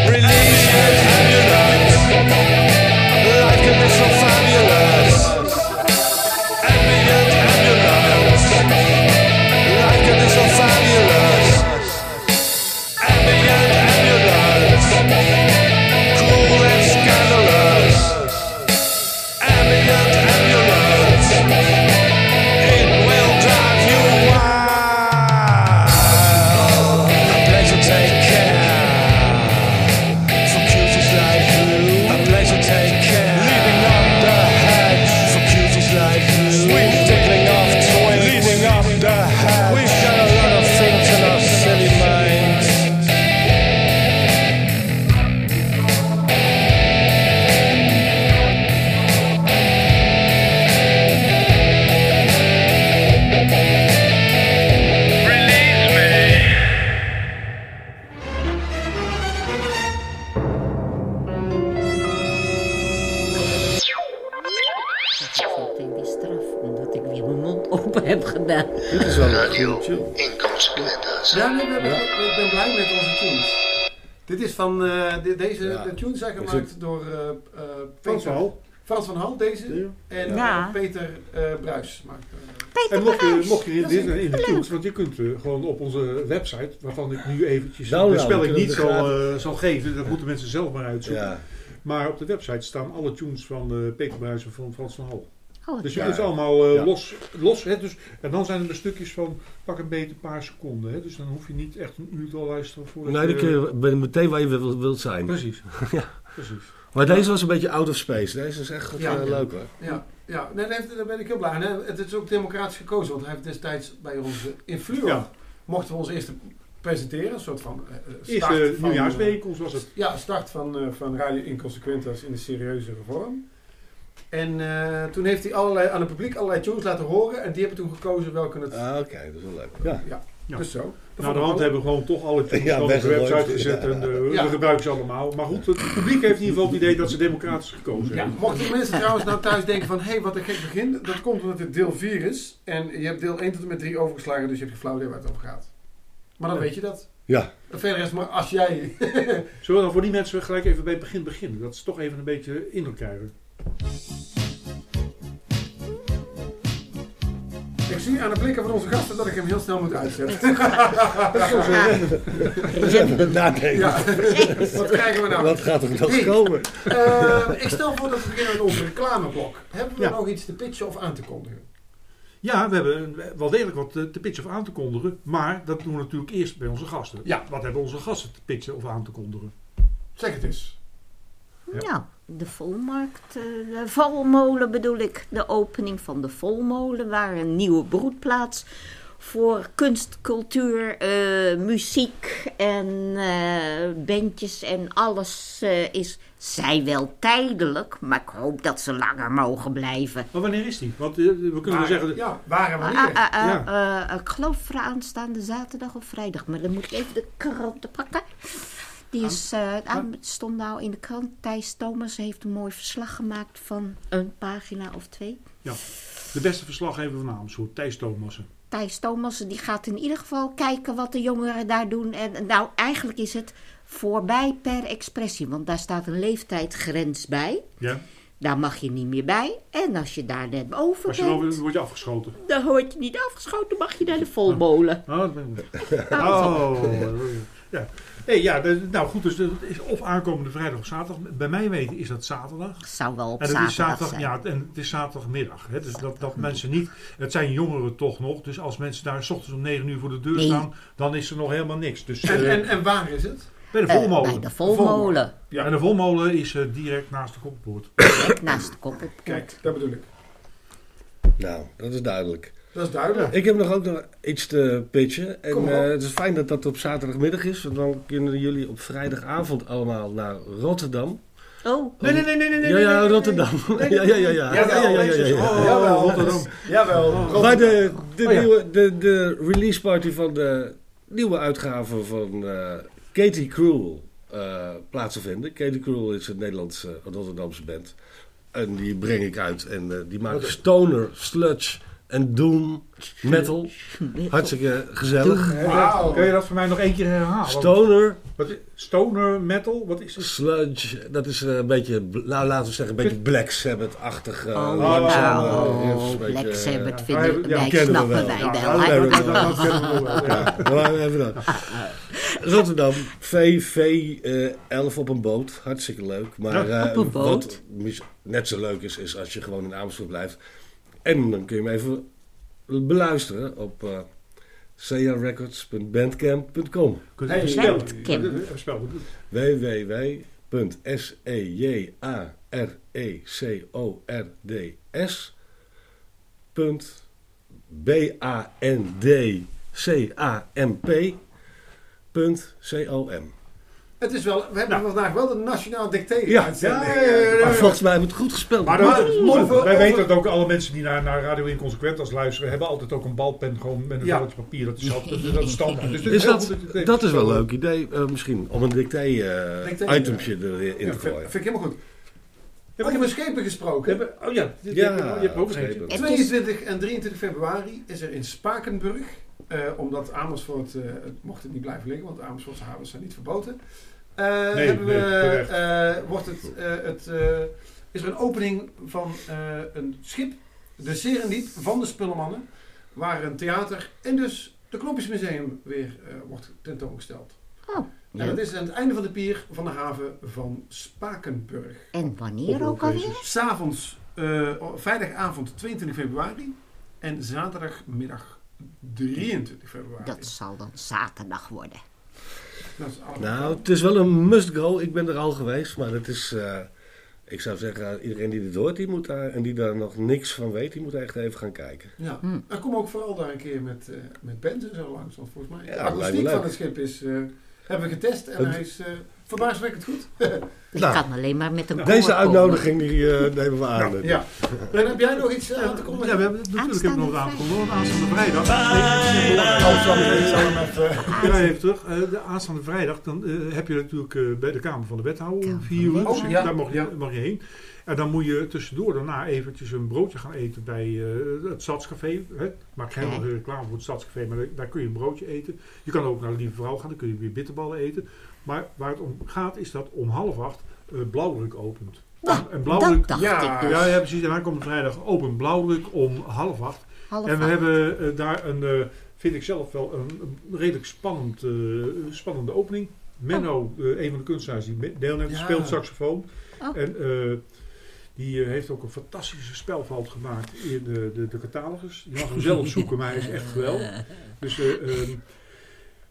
Release your ambulance, like a missile fabulous. Ambient ambulance, like a missile fabulous. Ambient ambulance, cool and scandalous. Ambient ambulance. It will drive you wild. A pleasure take care for cuties like you. A pleasure take care, leading up the hedge for cuties like you. Sweet tickling off toys, leading up the hedge. We've got a lot of things in our silly minds. Heb gedaan. Radio Inconsequentas. Ja, nee, ben, ja. Ik, ik ben blij met onze tunes. Dit is van, uh, de, deze ja. de tunes zijn gemaakt het... door uh, uh, Peter, Frans van Hal. Frans van Hal, deze. En uh, ja. Peter uh, Bruijs. Maakt, uh, Peter en mocht je, mocht je in, dit, in de tunes, want je kunt uh, gewoon op onze website, waarvan ik nu eventjes nou, de spelling nou, niet zal, uh, zal geven, dat moeten mensen zelf maar uitzoeken. Ja. Maar op de website staan alle tunes van uh, Peter Bruijs en van Frans van Hal. Oh, dus het is allemaal uh, ja. los. los hè, dus, en dan zijn er de stukjes van pak een beetje een paar seconden. Hè, dus dan hoef je niet echt een uur te luisteren. Voor nee, dan je, ben je meteen waar je wilt, wilt zijn. Precies. ja. Precies. Maar deze was een beetje out of space. Deze is echt ja, uh, leuk hoor. Ja, ja. Nee, daar ben ik heel blij aan. Hè. Het is ook democratisch gekozen. Want hij heeft destijds bij ons in Fleur ja. mochten we ons eerste presenteren. Een soort van uh, start Eerste van, nieuwjaarsbijeenkomst was het. Ja, start van, uh, van Radio Inconsequentas in de serieuzere vorm. En uh, toen heeft hij allerlei, aan het publiek allerlei tunes laten horen. En die hebben toen gekozen welke het... Ah, oké, okay, dat is wel leuk. Ja, ja, ja. Dus zo. Nou, de hand hebben we gewoon toch alle tunes ja, op de website gezet. Ja. En uh, ja. we gebruiken ze allemaal. Maar goed, het publiek heeft in ieder geval het idee dat ze democratisch gekozen ja. hebben. Mochten mensen trouwens nou thuis denken van... Hé, hey, wat een gek begin. Dat komt omdat dit deel vier is. En je hebt deel één tot en met drie overgeslagen. Dus je hebt geen flauw idee waar het over gaat. Maar dan ja. weet je dat. Ja. Verder is maar als jij... Zullen we dan voor die mensen gelijk even bij het begin beginnen? Dat ze toch even een beetje in elkaar... Ik zie aan de blikken van onze gasten dat ik hem heel snel moet uitzetten. Even nadenken. Ja. Wat krijgen we nou? Wat gaat er nog hey, komen? Uh, ik stel voor dat we beginnen met onze reclameblok. Hebben we ja. nog iets te pitchen of aan te kondigen? Ja, we hebben wel degelijk wat te pitchen of aan te kondigen. Maar dat doen we natuurlijk eerst bij onze gasten. Ja. Wat hebben onze gasten te pitchen of aan te kondigen? Zeg het eens. Ja. Nou, de Volmarkt, de Volmolen bedoel ik, de opening van de Volmolen, waar een nieuwe broedplaats voor kunst, cultuur, uh, muziek en uh, bandjes en alles uh, is. Zij wel tijdelijk, maar ik hoop dat ze langer mogen blijven. Maar wanneer is die? Want uh, we kunnen maar, zeggen... Ja, waar en wanneer? Uh, uh, uh, ja. uh, uh, ik geloof aanstaande zaterdag of vrijdag, maar dan moet ik even de kranten pakken. Die is, uh, aan, stond nou in de krant. Thijs Thomas heeft een mooi verslag gemaakt van een pagina of twee. Ja, de beste verslaggever van Amersfoort, Thijs Thomas. Thijs Thomas, die gaat in ieder geval kijken wat de jongeren daar doen. En nou, eigenlijk is het voorbij per expressie, want daar staat een leeftijdsgrens bij. Ja. Daar mag je niet meer bij. En als je daar net over als je bent... Dan word je afgeschoten. Dan word je niet afgeschoten, mag je naar de Volmolen. Oh, dat ben ik. Oh, ja. Hey, ja, nou goed, dus dat is of aankomende vrijdag of zaterdag. Bij mij weten is dat zaterdag. Het zou wel op en zaterdag, zaterdag zijn. Ja, en het is zaterdagmiddag. Hè, dus dat, dat mensen niet... Het zijn jongeren toch nog. Dus als mensen daar 's ochtends om negen uur voor de deur nee. staan... dan is er nog helemaal niks. Dus, en, uh, en, en waar is het? Bij de Volmolen. Uh, bij de Volmolen. Volmolen. Ja, en de Volmolen is uh, direct naast de Koppelpoort. Direct naast de Koppelpoort. Kijk, dat bedoel ik. Nou, dat is duidelijk. Dat is duidelijk. Ja, ik heb nog ook nog iets te pitchen. En uh, het is fijn dat dat op zaterdagmiddag is. Want dan kunnen jullie op vrijdagavond allemaal naar Rotterdam. Oh. Nee, nee, nee, nee, nee. Ja, ja, Rotterdam. Ja, ja, ja. Ja, jawel, Rotterdam. Jawel. Bij de, de, oh, ja. nieuwe, de, de release party van de nieuwe uitgave van uh, Katie Cruel uh, plaatsvinden. Katie Cruel is een Nederlandse uh, Rotterdamse band. En die breng ik uit. En uh, die maakt stoner, sludge... En doom, metal, hartstikke gezellig. Wow. Kun je dat voor mij nog één keer herhalen? Stoner. Wat is, stoner, metal, wat is het? Sludge, dat is een beetje, nou, laten we zeggen, een beetje Black Sabbath-achtig. Uh, oh, langzaam, oh, oh, oh. Black beetje, Sabbath ja. vinden ja, wij, ja, snappen we wij wel. wel. Ja, dat kennen we wel. Ja, dan hebben we dat. Rotterdam, V V elf uh, op een boot, hartstikke leuk. Maar uh, op een boot? Wat net zo leuk is, is als je gewoon in Amersfoort blijft... En dan kun je hem even beluisteren op uh, sea records punt bandcamp punt com. Bandcamp. w w w punt s e j a r r e c o r d s punt b a n d c a m p punt com. Het is wel, we hebben nou. vandaag wel de nationaal dictator. Ja, ja, ja, ja, ja. Maar volgens mij hebben we het goed gespeeld. Maar maar, is, maar, wij over, weten dat ook alle mensen die naar, naar Radio Inconsequentas luisteren... hebben altijd ook een balpen gewoon met een ja. roodje papier. Dat is, altijd, dat is standaard. Dus is dat, altijd, dat is wel een leuk idee. Uh, misschien om een dictator-itemje uh, erin ja, te gooien. Vind ik helemaal goed. Je hebt over schepen gesproken. Hebben, oh ja, ja, je hebt ook schepen. tweeëntwintig en drieëntwintig februari is er in Spakenburg... Uh, omdat Amersfoort, uh, mocht het niet blijven liggen, want Amersfoortse havens zijn niet verboten. Uh, nee, hebben nee, we, uh, wordt het, uh, het, uh, is er een opening van uh, een schip, de Serendiep van de Spullenmannen, waar een theater en dus het Knopjesmuseum weer uh, wordt tentoongesteld. Oh. En dat is aan het einde van de pier van de haven van Spakenburg. En wanneer ook alweer? 's Avonds, uh, vrijdagavond tweeëntwintig februari en zaterdagmiddag drieëntwintig februari. Dat zal dan zaterdag worden. Dat is allemaal... Nou, het is wel een must-go. Ik ben er al geweest, maar het is... Uh, ik zou zeggen, iedereen die dit hoort die moet daar, en die daar nog niks van weet, die moet echt even gaan kijken. Ja, hm. En kom ook vooral daar een keer met, uh, met bands en zo langs. Want volgens mij, ja, de akoestiek van het schip is... Uh, Hebben we getest en hij is uh, verbazingwekkend goed. Ik nou, kan alleen maar met een nou, deze uitnodiging die, uh, nemen we aan. Nou, ja. En heb jij nog iets uh, aan te komen? Ja, we hebben natuurlijk heb nog een aangekondigd. Aanstaande vrijdag. Ja, even terug. Uh, de aanstaande vrijdag dan uh, heb je natuurlijk uh, bij de Kamer van de Wethouder om vier uur. Dus oh, ja. Daar mag je, mag je heen. En dan moet je tussendoor daarna eventjes een broodje gaan eten bij uh, het Stadscafé. Hè? Maak geen ja. reclame voor het Stadscafé, maar daar kun je een broodje eten. Je kan ook naar de Lieve Vrouw gaan, dan kun je weer bitterballen eten. Maar waar het om gaat is dat om half acht uh, Blauwdruk opent. Ja, en Blauwdruk, dat dacht ja, ik dus. ja, ja, precies. En dan komt vrijdag open Blauwdruk om half acht. Half en we acht. hebben uh, daar een, uh, vind ik zelf wel, een, een redelijk spannend, uh, spannende opening. Menno, oh. uh, een van de kunstenaars die deelneemt, ja. speelt saxofoon. Oh. En... Uh, Die uh, heeft ook een fantastische spelfout gemaakt in de, de, de catalogus. Je mag hem zelf zoeken, maar hij is echt geweldig. Dus, uh, um,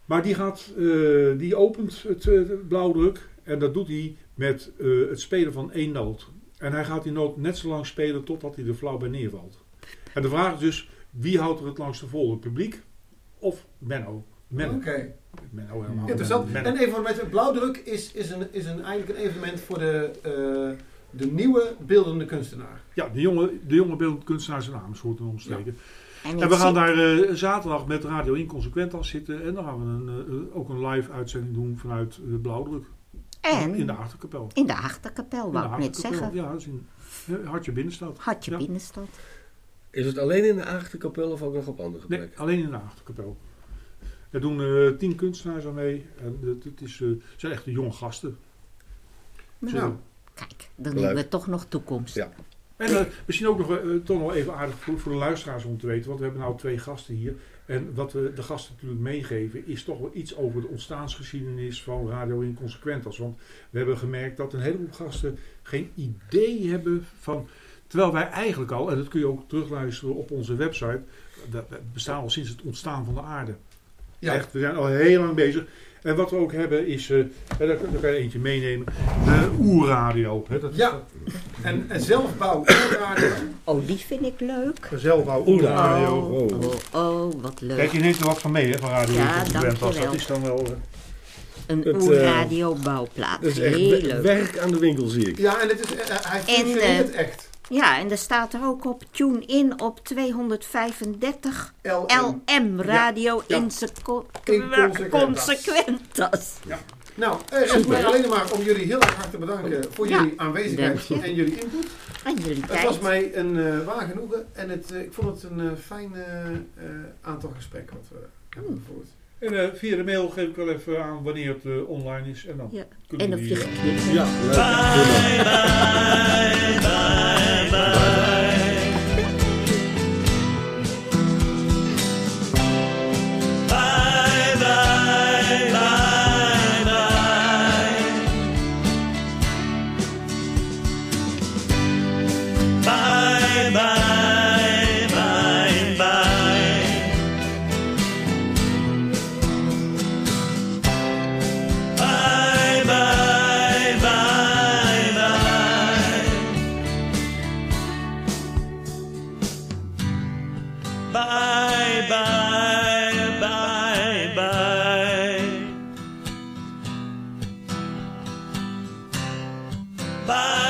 maar die, gaat, uh, die opent het uh, Blauwdruk. En dat doet hij met uh, het spelen van één noot. En hij gaat die noot net zo lang spelen totdat hij er flauw bij neervalt. En de vraag is dus, wie houdt er het langste vol? Het publiek of Menno? Menno. Okay. Menno helemaal. Interessant. Menno. En even met Blauwdruk is, is, een, is een, eigenlijk een evenement voor de... Uh, De nieuwe beeldende kunstenaar. Ja, de jonge, de jonge beeldende kunstenaar zijn naam is goed en omstreken. Ja. En, en we gaan zit... daar uh, zaterdag met Radio Inconsequentas zitten. En dan gaan we een, uh, ook een live uitzending doen vanuit de Blauwdruk. En? In de Achterkapel. In de Achterkapel, wou ik net zeggen. Ja, dat is in Hartje Binnenstad. Hartje ja. Binnenstad. Is het alleen in de Achterkapel of ook nog op andere plekken? Nee, alleen in de Achterkapel. Er doen uh, tien kunstenaars aan mee. En uh, het is, uh, zijn echt de jonge gasten. Nou. Zo. Kijk, dan hebben we toch nog toekomst. Ja. En uh, misschien ook nog uh, toch nog even aardig voor, voor de luisteraars om te weten. Want we hebben nou twee gasten hier. En wat we de gasten natuurlijk meegeven is toch wel iets over de ontstaansgeschiedenis van Radio Inconsequentas. Want we hebben gemerkt dat een heleboel gasten geen idee hebben van... Terwijl wij eigenlijk al, en dat kun je ook terugluisteren op onze website. We, we bestaan al sinds het ontstaan van de aarde. Ja. Echt, we zijn al heel lang bezig. En wat we ook hebben is, uh, daar, daar kan je eentje meenemen, de Oerradio. Hè, dat is ja, en, en zelfbouw Oerradio. Oh, die vind ik leuk. Zelfbouw Oerradio. Oh, oh. oh, oh wat leuk. Kijk, je neemt er wat van mee, hè, van Radio. Ja, dankjewel. Dat is dan wel... Uh, een Oerradio bouwplaat. Dat is echt heel leuk. Werk aan de winkel, zie ik. Ja, en het is, uh, hij vindt uh, het echt. Ja, en er staat er ook op tune in op tweehonderdvijfendertig L M, L M Radio ja. Ja. Inconsequentas. Ja. Nou, eh, mij alleen maar om jullie heel erg hartelijk bedanken voor ja. jullie aanwezigheid en jullie input. En jullie tijd. Het was mij een uh, waar genoegen en het, uh, ik vond het een uh, fijn uh, aantal gesprekken wat we hebben hmm. gevoerd. En uh, via de mail geef ik wel even aan wanneer het uh, online is. En dan ja. kunnen en we die... Uh, ja, leuk. Bye, bye, bye, bye. Bye, bye, bye, bye. Bye, bye, bye. Bye.